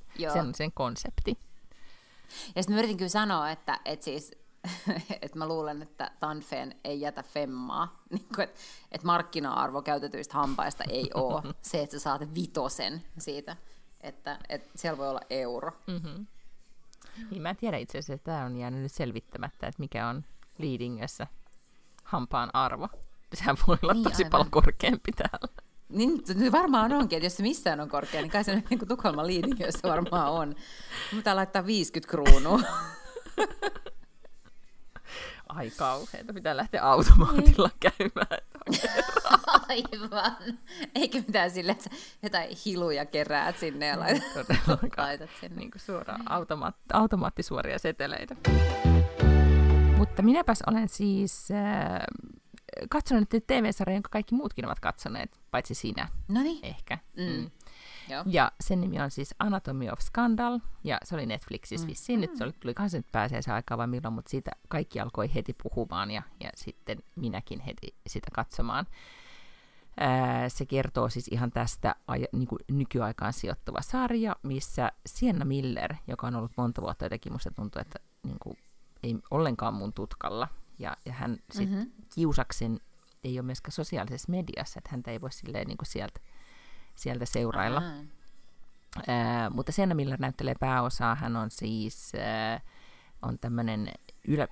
sen konsepti. Ja sitten mä yritin kyllä sanoa, että et siis, et mä luulen, että Tanfeen ei jätä femmaa, niinku, että et markkina-arvo käytetyistä hampaista ei ole se, että sä saat vitosen siitä, että et siellä voi olla euro. Mm-hmm. Niin mä en tiedä itse asiassa, että tämä on jäänyt nyt selvittämättä, että mikä on Leadingössä hampaan arvo. Sehän voi olla niin, tosi aivan paljon korkeampi täällä. Niin varmaan onkin, että jos se missään on korkea, niin kai se nyt niin kuin Tukholman Leadingössä varmaan on. Mutta laittaa 50 kruunua. Ai kauheeta, pitää lähteä automaatilla käymään. Aivan. Eikä mitään silleen, että jotain hiluja keräät sinne ja laitat sinne. Niin kuin suoraan automaattisuoria seteleitä. Mutta minäpäs olen siis katsonut TV-sarjan, jonka kaikki muutkin ovat katsoneet, paitsi sinä. Noniin. Ehkä. Mm. Ja sen nimi on siis Anatomy of Scandal, ja se oli Netflixissä vissiin. Nyt se tulikohan se nyt pääsiäisen aikaan vai milloin, mutta siitä kaikki alkoi heti puhumaan, ja sitten minäkin heti sitä katsomaan. Se kertoo siis ihan tästä niin kuin nykyaikaan sijoittuva sarja, missä Sienna Miller, joka on ollut monta vuotta jotenkin, musta tuntuu, että niin kuin, ei ollenkaan mun tutkalla, ja hän sit kiusaksen ei ole myöskään sosiaalisessa mediassa, että häntä ei voi silleen niin kuin sieltä seurailla. Mutta Sienna Miller näyttelee pääosaa. Hän on siis on tämmöinen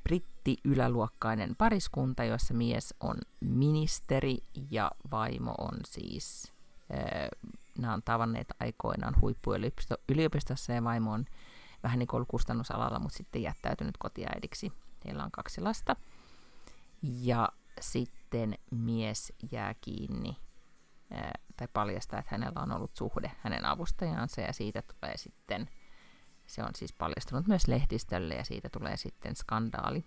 britti-yläluokkainen pariskunta, jossa mies on ministeri ja vaimo on siis, nämä on tavanneet aikoinaan huippuyliopistossa ja vaimo on vähän niin kuin ollut kustannusalalla, mutta sitten jättäytynyt kotiäidiksi. Heillä on 2 lasta. Ja sitten mies jää kiinni tai paljastaa, että hänellä on ollut suhde hänen avustajansa, ja siitä tulee sitten, se on siis paljastunut myös lehdistölle, ja siitä tulee sitten skandaali.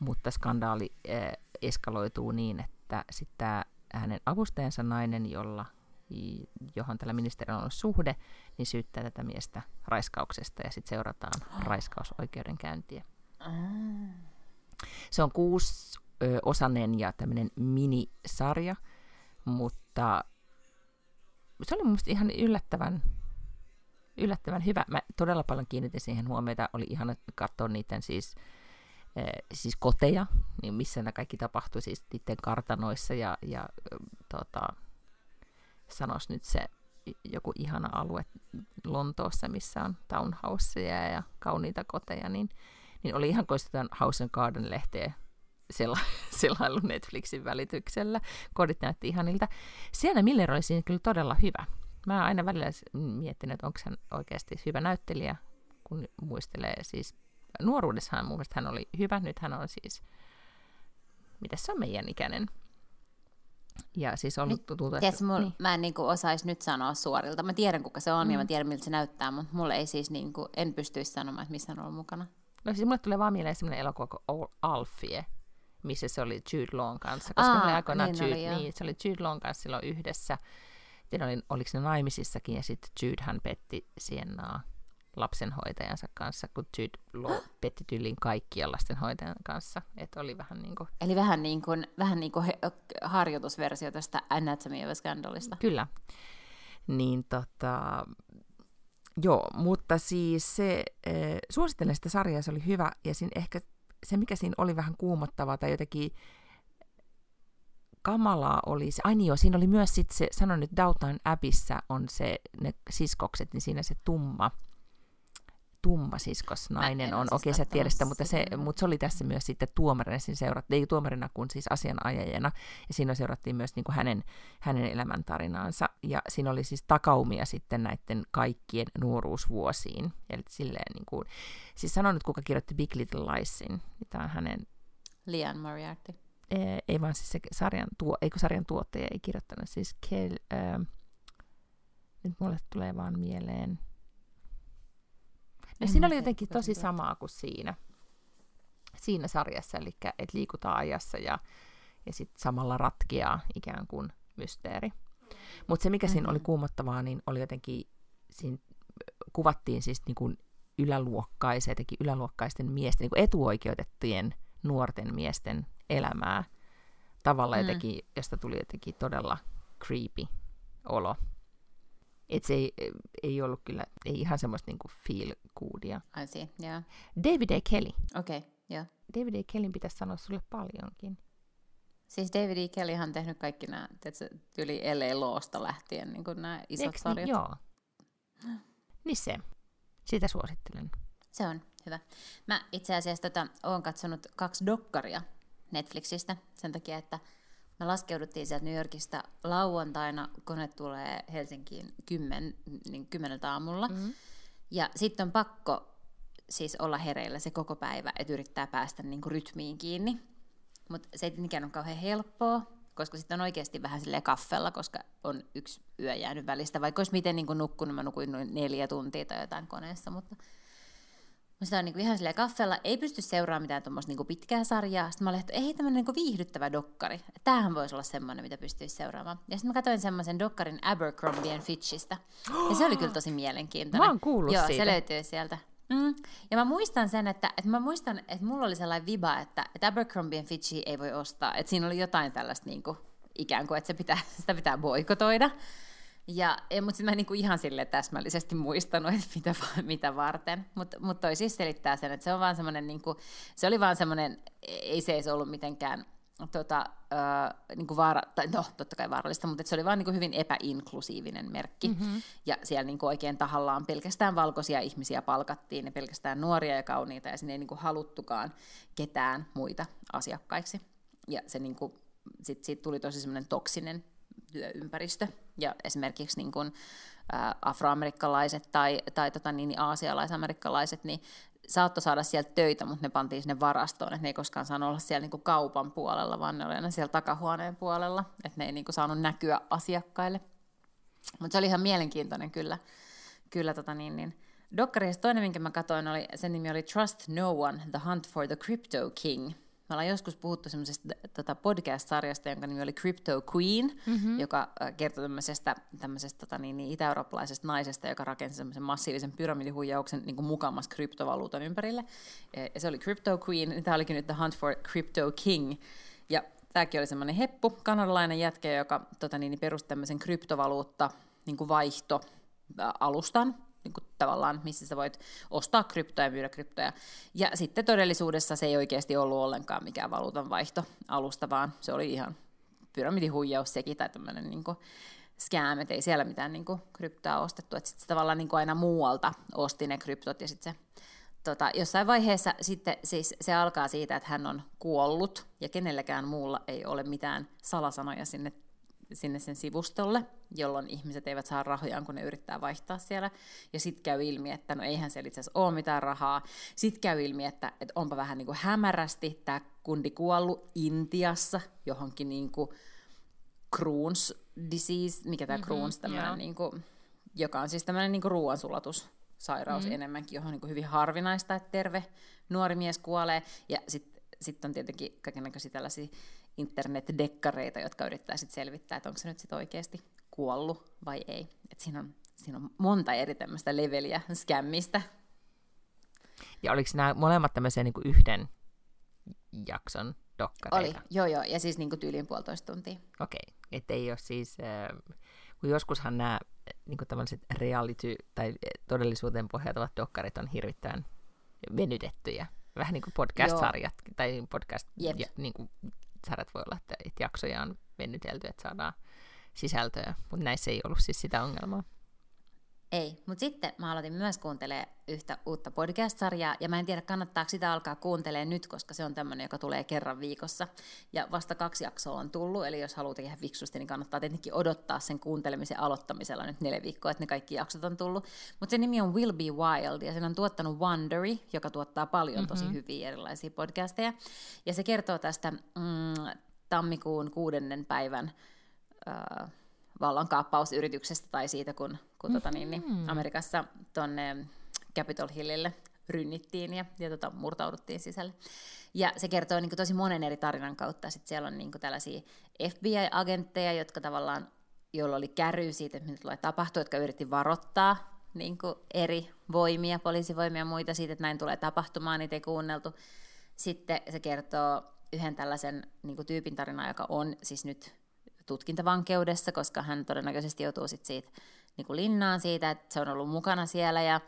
Mutta skandaali eskaloituu niin, että sitten hänen avustajansa nainen, johon tällä ministerillä on ollut suhde, niin syyttää tätä miestä raiskauksesta, ja sitten seurataan raiskausoikeudenkäyntiä. Se on 6-osainen ja tämmöinen minisarja, mutta se oli minusta ihan yllättävän hyvä. Mä todella paljon kiinnitin siihen huomiota. Oli ihana katsoa niiden siis koteja, niin missä nämä kaikki tapahtui, siis niiden kartanoissa. Ja sanois nyt se joku ihana alue Lontoossa, missä on townhouseja ja kauniita koteja. Niin oli ihan kuin sitä House and Garden-lehteä selailu Netflixin välityksellä. Kodit näytti ihanilta. Sienna Miller oli siinä kyllä todella hyvä. Mä aina välillä miettinyt, että onko hän oikeasti hyvä näyttelijä, kun muistelee siis nuoruudessaan. Mun mielestä hän oli hyvä. Nyt hän on siis, mitäs se on meidän ikäinen? Ja siis ollut tutulta. Niin. Mä en niinku osaisi nyt sanoa suorilta. Mä tiedän, kuka se on ja mä tiedän, miltä se näyttää, mutta mulle ei siis niinku, en pystyisi sanomaan, että missä hän on ollut mukana. No siis mulle tulee vaan mieleen sellainen elokuva kuin Alfie, missä se oli Jude Lawn kanssa, koska se oli Jude Lawn kanssa silloin yhdessä. Oliko ne naimisissakin, ja sitten Jude hän petti Siennaa lapsenhoitajansa kanssa, kun Jude Law petti tyylin kaikkia lastenhoitajan kanssa. Et oli vähän niin kuin... Eli vähän niin kuin harjoitusversio tästä Anatomy of a Scandalista. Kyllä. Niin joo, mutta siis se, suosittelen sitä sarjaa, se oli hyvä, ja siinä ehkä se, mikä siinä oli vähän kuumottavaa tai jotenkin kamalaa oli se, siinä oli myös sitten se, sanon nyt Downton Abbeyssä on se, ne siskokset, niin siinä se tumma siskosnainen on, okei sä tiedä sitä, mutta se oli tässä myös sitten tuomarina, siinä seurattiin, ei tuomarina kuin siis asianajajana, ja siinä seurattiin myös niin kuin hänen elämäntarinaansa, ja siinä oli siis takaumia sitten näiden kaikkien nuoruusvuosiin, eli silleen niin kuin, siis sanon nyt kuka kirjoitti Big Little Liesin, tämä on hänen... Liane Moriarty. Ei vaan siis se sarjan tuottaja ei kirjoittanut, siis nyt mulle tulee vaan mieleen... No, siinä oli jotenkin tosi samaa kuin siinä sarjassa, eli et liikutaan ajassa ja sitten samalla ratkeaa ikään kuin mysteeri. Mutta se, mikä siinä oli kuumottavaa, niin oli jotenkin, siinä kuvattiin siis niinku yläluokkaisten miesten, niinku etuoikeutettujen nuorten miesten elämää tavalla jotenkin, josta tuli jotenkin todella creepy olo. Että se ei ollut kyllä, ei ihan semmoista niinku feel-goodia. I see, yeah. David A. Kelly. Okei, okay, yeah. David A. Kellyn pitäisi sanoa sulle paljonkin. Siis David A. Kellyhan on tehnyt kaikki nämä, yli L.A. Lawsta lähtien, niin kuin nämä isot sarjat. Joo. Niin se. Sitä suosittelen. Se on hyvä. Mä itse asiassa oon katsonut 2 dokkaria Netflixistä sen takia, että me laskeuduttiin sieltä New Yorkista lauantaina, kone tulee Helsinkiin 10:00 aamulla. Mm-hmm. Ja sitten on pakko siis olla hereillä se koko päivä, että yrittää päästä niinku rytmiin kiinni. Mutta se ei tietenkään ole kauhean helppoa, koska sitten on oikeasti vähän silleen kaffella, koska on yksi yö jäänyt välistä. Vaikka olisi miten niinku nukkunut, mä nukuin noin 4 tuntia tai jotain koneessa, mutta... Sitä on niinku ihan silleen kaffella, ei pysty seuraamaan mitään tuommoista niinku pitkää sarjaa. Sitten mä olin, että ei tämmöinen niinku viihdyttävä dokkari. Tämähän voisi olla semmoinen, mitä pystyisi seuraamaan. Ja sitten mä katsoin semmoisen dokkarin Abercrombie & Fitchistä. Ja se oli kyllä tosi mielenkiintoinen. Mä oon kuullut siitä. Joo, se löytyy sieltä. Ja mä muistan sen, että mulla oli sellainen viba, että Abercrombie & Fitchia ei voi ostaa. Että siinä oli jotain tällaista niinku, ikään kuin, että sitä pitää boikotoida. Mutta mä en niinku ihan sille täsmällisesti muistanut, että mitä varten. Mutta toi siis selittää sen, että se on vaan semmoinen, niinku, se oli vaan semmoinen, ei se edes ollut mitenkään niinku totta kai vaarallista, mutta se oli vaan niinku hyvin epäinklusiivinen merkki. Mm-hmm. Ja siellä niinku oikein tahallaan pelkästään valkoisia ihmisiä palkattiin ja pelkästään nuoria ja kauniita, ja sinne ei niinku haluttukaan ketään muita asiakkaiksi. Ja se niinku, siitä tuli tosi semmoinen toksinen työympäristö. Ja esimerkiksi niin kuin afroamerikkalaiset tai aasialaisamerikkalaiset niin saattoi saada sieltä töitä, mutta ne pantiin sinne varastoon, että ne ei koskaan saanut olla siellä niin kuin kaupan puolella, vaan ne oli aina siellä takahuoneen puolella, että ne ei niin kuin saanut näkyä asiakkaille. Mutta se oli ihan mielenkiintoinen kyllä Dokkarissa toinen, minkä mä katsoin, oli, sen nimi oli Trust No One, The Hunt for the Crypto King. Me ollaan joskus puhuttu semmoisesta podcast-sarjasta, jonka nimi oli Crypto Queen, joka kertoo tämmöisestä itä-eurooppalaisesta naisesta, joka rakensi semmoisen massiivisen pyramidihuijauksen niin kuin mukamas kryptovaluutan ympärille. Ja se oli Crypto Queen, niin tämä olikin nyt The Hunt for Crypto King. Ja tämäkin oli semmoinen heppu, kanadalainen jätkä, joka perusti tämmöisen kryptovaluutta niin kuin vaihtoalustan, niin tavallaan, missä sä voit ostaa kryptoja ja myydä kryptoja. Ja sitten todellisuudessa se ei oikeasti ollut ollenkaan mikään valuutanvaihtoalusta, vaan se oli ihan pyramidihuijaus sekin, tai tämmöinen niin kuin scam, ei siellä mitään niin kuin kryptoa ostettu. Sitten se tavallaan niin kuin aina muualta osti ne kryptot, ja sitten se jossain vaiheessa sitten, siis se alkaa siitä, että hän on kuollut, ja kenelläkään muulla ei ole mitään salasanoja sinne sen sivustolle, jolloin ihmiset eivät saa rahojaan, kun ne yrittää vaihtaa siellä. Ja sitten käy ilmi, että no eihän siellä itse asiassa ole mitään rahaa. Sitten käy ilmi, että onpa vähän niin kuin hämärästi tämä kundi kuollut Intiassa johonkin niin kuin Crohn's disease, mikä tämä Crohn's tämmöinen, niin kuin, joka on siis tämmöinen niin kuin ruoansulatussairaus enemmänkin, johon niin kuin hyvin harvinaista, että terve nuori mies kuolee. Ja sitten on tietenkin kaikennäköisiä tällaisia internetdekkareita, jotka yrittää sit selvittää, että onko se nyt sit oikeasti kuollut vai ei. Et siinä on siinä on monta eri tämmöistä leveliä skämmistä. Ja oliko nämä molemmat tämmöisiä niin kuin yhden jakson dokkareita? Oli, joo, ja siis niin kuin tyyliin 1,5 tuntia. Okei, ettei ole siis, kun joskushan nämä niin kuin tämmöiset reality- tai todellisuuteen pohjautuvat dokkarit on hirvittävän venytettyjä. Vähän niin kuin podcast-sarjat, joo. Tai podcast-sarjat niin voi olla, että jaksoja on venytelty, että saadaan sisältöä, mutta näissä ei ollut siis sitä ongelmaa. Ei, mutta sitten mä aloitin myös kuuntelemaan yhtä uutta podcast-sarjaa, ja mä en tiedä kannattaako sitä alkaa kuuntelemaan nyt, koska se on tämmöinen, joka tulee kerran viikossa, ja vasta 2 jaksoa on tullut, eli jos haluaa tehdä fiksusti, niin kannattaa tietenkin odottaa sen kuuntelemisen aloittamisella nyt 4 viikkoa, että ne kaikki jaksot on tullut, mutta sen nimi on Will Be Wild, ja sen on tuottanut Wondery, joka tuottaa paljon tosi hyviä erilaisia podcasteja, ja se kertoo tästä tammikuun 6. päivän vallankaappausyrityksestä tai siitä, kun Amerikassa tuonne Capitol Hillille rynnittiin ja murtauduttiin sisälle. Ja se kertoo niin kuin tosi monen eri tarinan kautta. Sitten siellä on niin kuin tällaisia FBI-agentteja, jotka tavallaan, joilla oli käry siitä, mitä tulee tapahtua, jotka yritti varoittaa niin kuin eri voimia, poliisivoimia ja muita siitä, että näin tulee tapahtumaan, niitä ei kuunneltu. Sitten se kertoo yhden tällaisen niin kuin tyypin tarinaa, joka on siis nyt tutkintavankeudessa, koska hän todennäköisesti joutuu sit siitä niin kuin linnaan siitä, että se on ollut mukana siellä, ja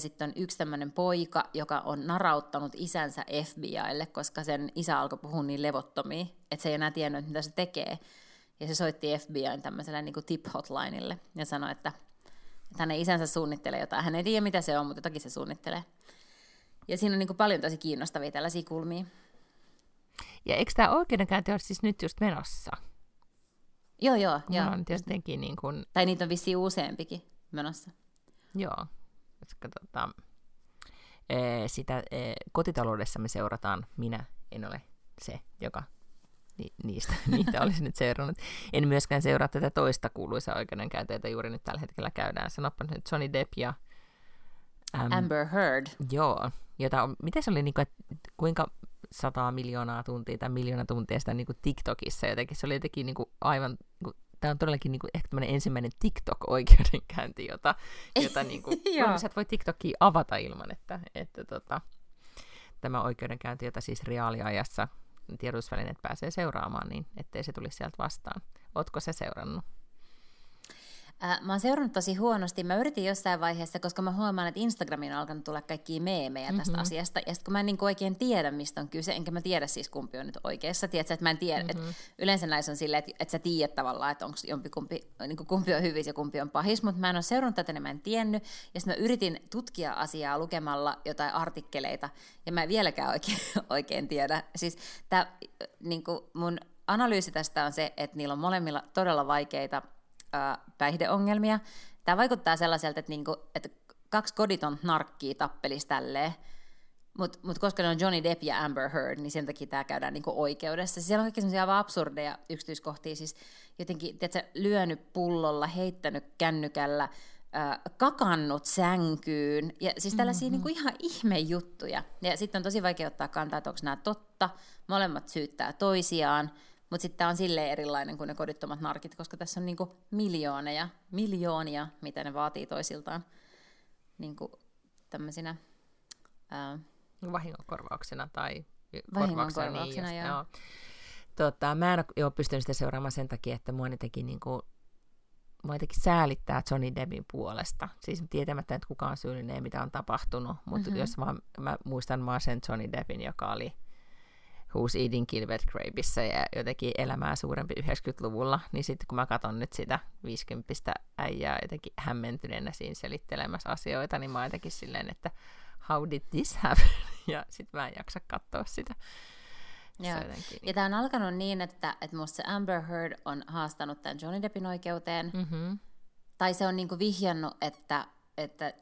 sitten on yksi tämmöinen poika, joka on narauttanut isänsä FBIlle, koska sen isä alkoi puhua niin levottomia, että se ei enää tiennyt, mitä se tekee, ja se soitti FBIin tämmöiselle niin kuin tip-hotlinelle, ja sanoi, että hänen isänsä suunnittelee jotain, hän ei tiedä, mitä se on, mutta jotakin se suunnittelee, ja siinä on niin kuin paljon tosi kiinnostavia tällaisia kulmia. Ja eikö tämä oikeudenkäynti ole siis nyt just menossa? Joo. On tietenkin niin kuin... Tai niitä on vissiin useampikin menossa. Joo. Koska sitä kotitaloudessa me seurataan. Minä en ole se, joka niitä olisi nyt seurannut. En myöskään seuraa tätä toista kuuluisaa oikeudenkäyntiä, jota juuri nyt tällä hetkellä käydään. Sanoppa nyt Johnny Depp ja... Amber Heard. Joo. Miten se oli, niin kuin, kuinka... 100 miljoonaa tuntia tai miljoona tuntia sitä niin kuin TikTokissa jotenkin. Se oli jotenkin niin kuin aivan, tämä on todellakin niin kuin ehkä tämmöinen ensimmäinen TikTok-oikeudenkäynti, jota niin kuin, sä et voi TikTokia avata ilman, että tämä oikeudenkäynti, jota siis reaaliajassa tiedotusvälineet pääsee seuraamaan, niin ettei se tulisi sieltä vastaan. Ootko se seurannut? Mä oon seurannut tosi huonosti. Mä yritin jossain vaiheessa, koska mä huomaan, että Instagramiin on alkanut tulla kaikkia meemejä tästä asiasta. Ja sitten kun mä en niin oikein tiedä, mistä on kyse, enkä mä tiedä siis kumpi on nyt oikeassa. Tiedätkö, että mä en tiedä. Yleensä näissä on silleen, että sä tiedät tavallaan, että onko kumpi on hyvis ja kumpi on pahis. Mutta mä en ole seurannut tätä, niin mä en tiennyt. Ja sitten mä yritin tutkia asiaa lukemalla jotain artikkeleita. Ja mä en vieläkään oikein tiedä. Siis tää, niin kuin mun analyysi tästä on se, että niillä on molemmilla todella vaikeita päihdeongelmia. Tämä vaikuttaa sellaiselta, että 2 koditon narkkii tappelisi tälleen, mutta koska ne on Johnny Depp ja Amber Heard, niin sen takia tämä käydään niinku oikeudessa. Siellä on kaikki sellaisia aivan absurdeja yksityiskohtia, siis jotenkin tiedätkö, lyönyt pullolla, heittänyt kännykällä, kakannut sänkyyn, ja siis tällaisia niinku ihan ihmejuttuja. Ja sitten on tosi vaikea ottaa kantaa, että onko nämä totta, molemmat syyttää toisiaan. Mutta sitten tämä on silleen erilainen kuin ne kodittomat narkit, koska tässä on niinku miljoonia, mitä ne vaatii toisiltaan niinku tämmöisinä... vahingonkorvauksena tai korvauksena. Niin, joo. Mä en ole pystynyt sitä seuraamaan sen takia, että mua jotenkin säälittää Johnny Deppin puolesta. Siis tietämättä, että kuka on syyllinen ja mitä on tapahtunut, mutta jos mä muistan sen Johnny Deppin, joka oli... huusi Idin Gilbert Grapeissa ja jotenkin elämää suurempi 90-luvulla, niin sitten kun mä katson nyt sitä 50 äijää jotenkin hämmentyneenä siinä selittelemässä asioita, niin mä jotenkin silleen, että how did this happen? Ja sitten mä en jaksa katsoa sitä. Joo. Ja tää on alkanut niin, että musta Amber Heard on haastanut tämän Johnny Deppin oikeuteen, tai se on niinku vihjannut, että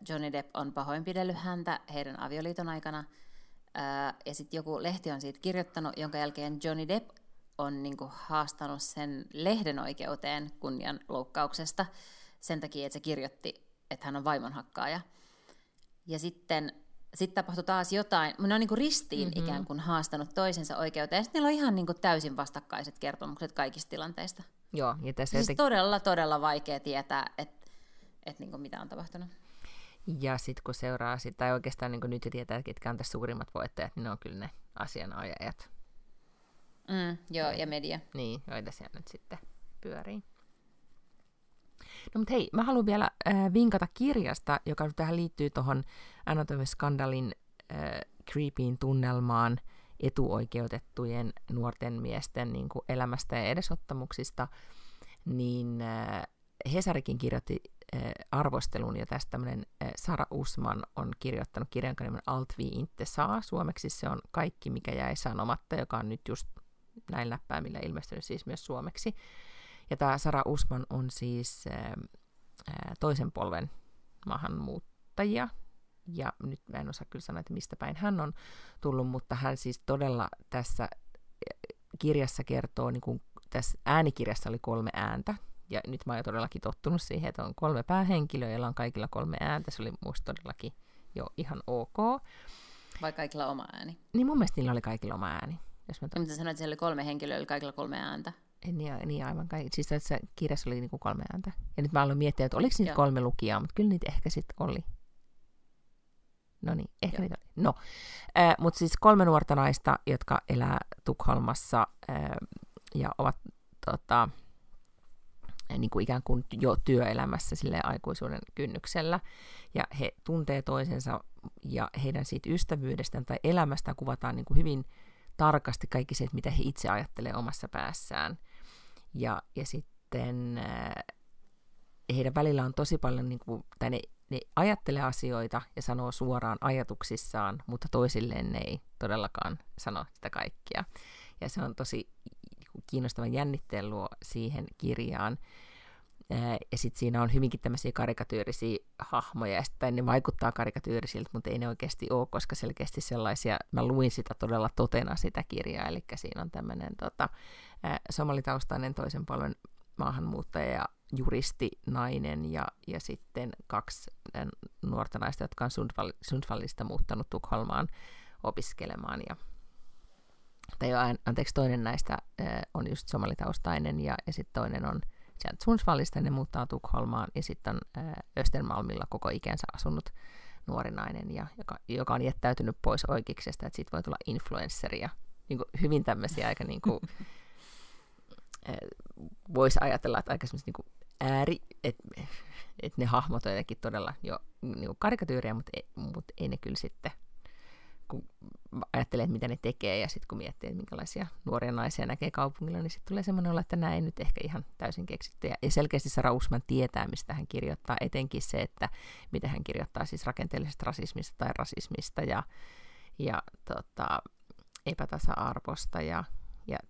Johnny Depp on pahoinpidellyt häntä heidän avioliiton aikana, ja sitten joku lehti on siitä kirjoittanut, jonka jälkeen Johnny Depp on niinku haastanut sen lehden oikeuteen kunnianloukkauksesta sen takia, että se kirjoitti, että hän on vaimonhakkaaja. Ja sitten tapahtui taas jotain, ne on niinku ristiin ikään kuin haastanut toisensa oikeuteen, ja sitten niillä on ihan niinku täysin vastakkaiset kertomukset kaikista tilanteista. Joo, ja tässä siis todella vaikea tietää, että että niin kuin mitä on tapahtunut. Ja sitten kun seuraa, tai oikeastaan niin kuin nyt jo tietää, ketkä on tässä suurimmat voittajat, niin ne on kyllä ne asianajajat. Joo, ja media. Niin, joita siellä nyt sitten pyörii. No mutta hei, mä haluan vielä vinkata kirjasta, joka tähän liittyy tuohon anatomy-skandalin creepyin tunnelmaan etuoikeutettujen nuorten miesten niin kuin elämästä ja edesottamuksista, niin Hesarikin kirjoitti arvostelun, ja tästä tämmöinen Sara Usman on kirjoittanut kirjan, jonka nimen Altvi inte saa. Suomeksi se on Kaikki, mikä jäi sanomatta, joka on nyt just näin läppäämillä ilmestynyt siis myös suomeksi. Ja tämä Sara Usman on siis toisen polven maahanmuuttajia, ja nyt mä en osaa kyllä sanoa, että mistä päin hän on tullut, mutta hän siis todella tässä kirjassa kertoo, niin kuin tässä äänikirjassa oli 3 ääntä, ja nyt mä oon jo todellakin tottunut siihen, että on 3 päähenkilöä, joilla on kaikilla 3 ääntä, se oli musta todellakin jo ihan ok. Vai kaikilla oma ääni? Niin mun mielestä niillä oli kaikilla oma ääni. Mutta sä sanoit, että siellä oli 3 henkilöä, oli kaikilla 3 ääntä. Niin aivan kaikki. Siis tässä kirjassa oli niinku 3 ääntä. Ja nyt mä aloin miettiä, että oliko niitä 3 lukijaa, mutta kyllä niitä ehkä sitten oli. No niin, ehkä niitä oli. No, mutta siis 3 nuorta naista, jotka elää Tukholmassa ja ovat niin kuin ikään kuin jo työelämässä silleen aikuisuuden kynnyksellä. Ja he tuntee toisensa ja heidän siitä ystävyydestään tai elämästään kuvataan niin kuin hyvin tarkasti kaikki se, mitä he itse ajattelee omassa päässään. Ja sitten heidän välillä on tosi paljon, niin kuin, tai ne ajattelee asioita ja sanoo suoraan ajatuksissaan, mutta toisilleen ne ei todellakaan sano sitä kaikkia. Ja se on tosi kiinnostavan jännitteen luo siihen kirjaan. Ja sitten siinä on hyvinkin tämmöisiä karikatyyrisiä hahmoja, tai ne vaikuttaa karikatyyrisiltä, mutta ei ne oikeasti ole, koska selkeästi sellaisia, mä luin sitä todella totena sitä kirjaa, eli siinä on tämmöinen somalitaustainen toisen polven maahanmuuttaja ja juristi nainen, ja sitten 2 nuorta naista, jotka on Sundsvallista muuttanut Tukholmaan opiskelemaan, toinen näistä on just somalitaustainen, ja sitten toinen on sieltä Sundsvallista, ne muuttaa Tukholmaan, ja sitten on Östermalmilla koko ikänsä asunut nuori nainen, joka on jättäytynyt pois oikeiksesta, että siitä voi tulla influensseria. Niin kuin hyvin tämmöisiä aika, niin kuin, voisi ajatella, että aika semmoisia niin ääri, että ne hahmot on jotenkin todella jo niin kuin karikatyyriä, mutta ei ne kyllä sitten, kun ajattelee, mitä ne tekee, ja sitten kun miettii, että minkälaisia nuoria naisia näkee kaupungilla, niin sitten tulee semmoinen olla, että nämä ei nyt ehkä ihan täysin keksitty. Ja selkeästi Sara Usman tietää, mistä hän kirjoittaa, etenkin se, että mitä hän kirjoittaa siis rakenteellisesta rasismista tai rasismista ja epätasa-arvosta ja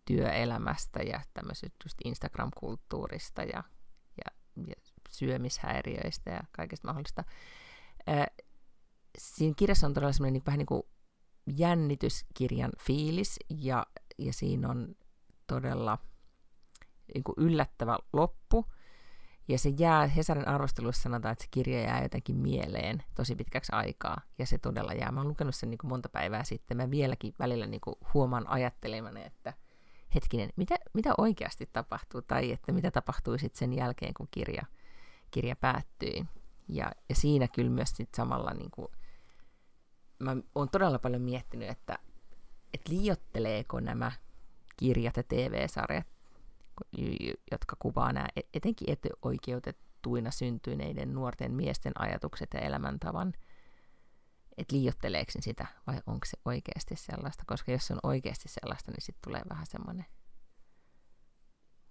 työelämästä ja tämmöisestä just Instagram-kulttuurista ja syömishäiriöistä ja kaikesta mahdollista. Siinä kirjassa on todella semmoinen niin, vähän niin kuin jännityskirjan fiilis, ja siinä on todella niin kuin yllättävä loppu. Ja se jää, Hesarin arvosteluissa sanotaan, että se kirja jää jotenkin mieleen tosi pitkäksi aikaa, ja se todella jää. Mä oon lukenut sen niin kuin monta päivää sitten. Mä vieläkin välillä niin kuin huomaan ajattelemaan, että hetkinen, mitä oikeasti tapahtuu, tai että mitä tapahtui sitten sen jälkeen, kun kirja päättyi. Ja siinä kyllä myös sit samalla niin kuin, mä oon todella paljon miettinyt, että liioitteleeko nämä kirjat ja TV-sarjat, jotka kuvaa nämä etenkin etuoikeutettuina syntyneiden nuorten miesten ajatukset ja elämäntavan, että liioitteleeko ne sitä vai onko se oikeasti sellaista, koska jos se on oikeasti sellaista, niin sitten tulee vähän semmoinen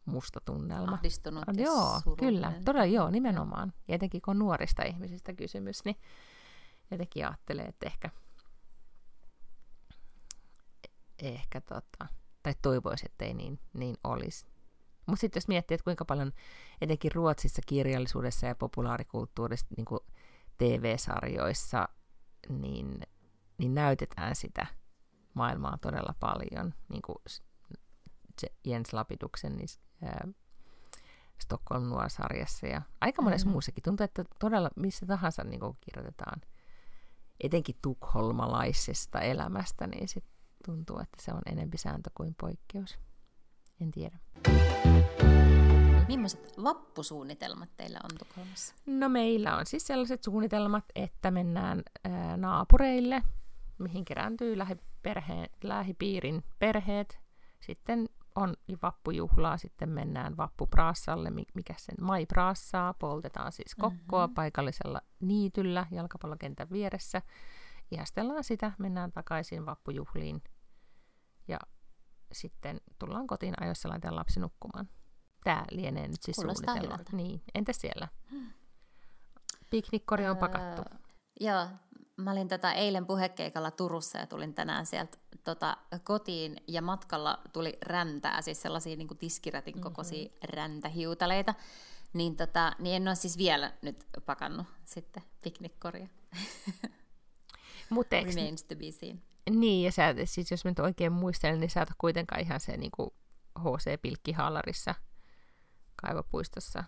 musta tunnelma. Ahdistunut ja surullinen. Kyllä, todella joo, nimenomaan. Ja etenkin kun on nuorista ihmisistä kysymys, niin jotenkin ajattelee, että ehkä tai toivoisi, että ei niin olisi. Mutta sitten jos miettii, että kuinka paljon etenkin Ruotsissa kirjallisuudessa ja populaarikulttuurissa, niin kuin TV-sarjoissa, niin näytetään sitä maailmaa todella paljon, niin kuin Jens Lapiduksen Stockholm Noir-sarjassa ja aika monessa muussakin. Tuntuu, että todella missä tahansa niin kun kirjoitetaan etenkin tukholmalaisesta elämästä, niin sit tuntuu, että se on enempi sääntö kuin poikkeus. En tiedä. Millaiset vappusuunnitelmat teillä on Tukholmassa? No meillä on siis sellaiset suunnitelmat, että mennään naapureille, mihin kerääntyy lähipiirin perheet. Sitten on vappujuhlaa, sitten mennään vappupraassalle, mikä sen maipraassaa, poltetaan siis kokkoa paikallisella niityllä jalkapallokentän vieressä. Ihastellaan sitä, mennään takaisin vappujuhliin ja sitten tullaan kotiin ajoissa, laitetaan lapsi nukkumaan. Tää lienee nyt siis suunnitelma. Niin. Entä siellä? Piknikkori on pakattu. Joo, mä olin eilen puhekeikalla Turussa ja tulin tänään sieltä kotiin ja matkalla tuli räntää, siis sellaisia niin kuin tiskirätin kokoisia räntähiutaleita. Niin en ole siis vielä nyt pakannut sitten piknikkoria. Remains to be seen. Niin, ja sä, siis jos mä nyt oikein muistelen, niin sä et ole kuitenkaan ihan se niin kuin HC Pilkkihaalarissa kaivopuistossa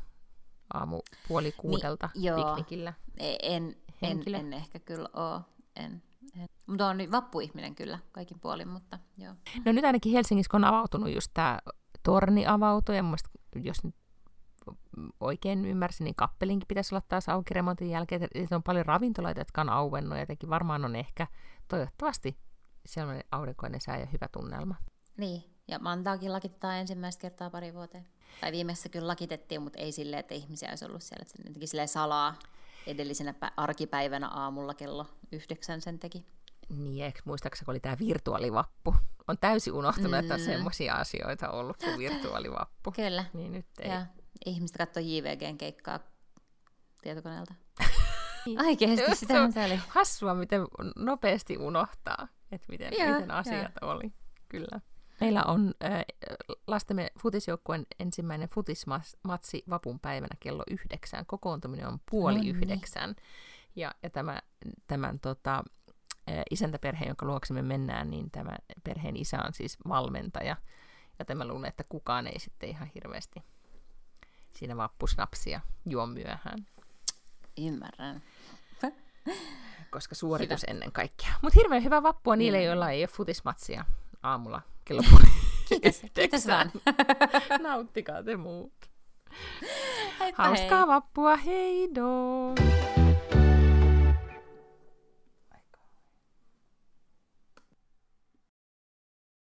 aamu 5:30 niin, piknikillä. En ehkä kyllä ole. Mutta on vappuihminen kyllä kaikin puolin, mutta joo. No nyt ainakin Helsingissä, kun on avautunut just tämä torni avautui, ja mun mielestä, jos nyt oikein ymmärsin, niin Kappelinkin pitäisi olla taas auki remontin jälkeen, että on paljon ravintoloita, jotka on auennut, ja jotenkin varmaan on ehkä toivottavasti sellainen aurinkoinen sää ja hyvä tunnelma. Niin, ja Mantaakin lakittaa ensimmäistä kertaa pari vuoteen. Tai viimeisessä kyllä lakitettiin, mutta ei silleen, että ihmisiä olisi ollut siellä, että jotenkin silleen salaa. Edellisenä arkipäivänä aamulla kello 9 sen teki. Niin, eikö muistaakseni, kun oli tämä virtuaalivappu? On täysin unohtunut, että on semmoisia asioita ollut kuin virtuaalivappu. Kyllä. Niin nyt ei. Ja ihmiset katsoi JVGn keikkaa tietokoneelta. Oikeasti, sitähän se oli. Hassua, miten nopeasti unohtaa, että miten asiat oli. Kyllä. Meillä on lastemme futisjoukkueen ensimmäinen futismatsi vapunpäivänä kello 9. Kokoontuminen on 8:30. Niin. Ja tämän isäntäperheen, jonka luokse me mennään, niin tämä perheen isä on siis valmentaja. Joten mä luulen, että kukaan ei sitten ihan hirveästi siinä vappusnapsia juo myöhään. Ymmärrän. Koska suoritus hyvä. Ennen kaikkea. Mutta hirveän hyvä vappua niille, joilla ei ole futismatsia aamulla. Kello 9. Kiitos vaan. Nauttikaa te muut. Hauskaa vappua, heidoo!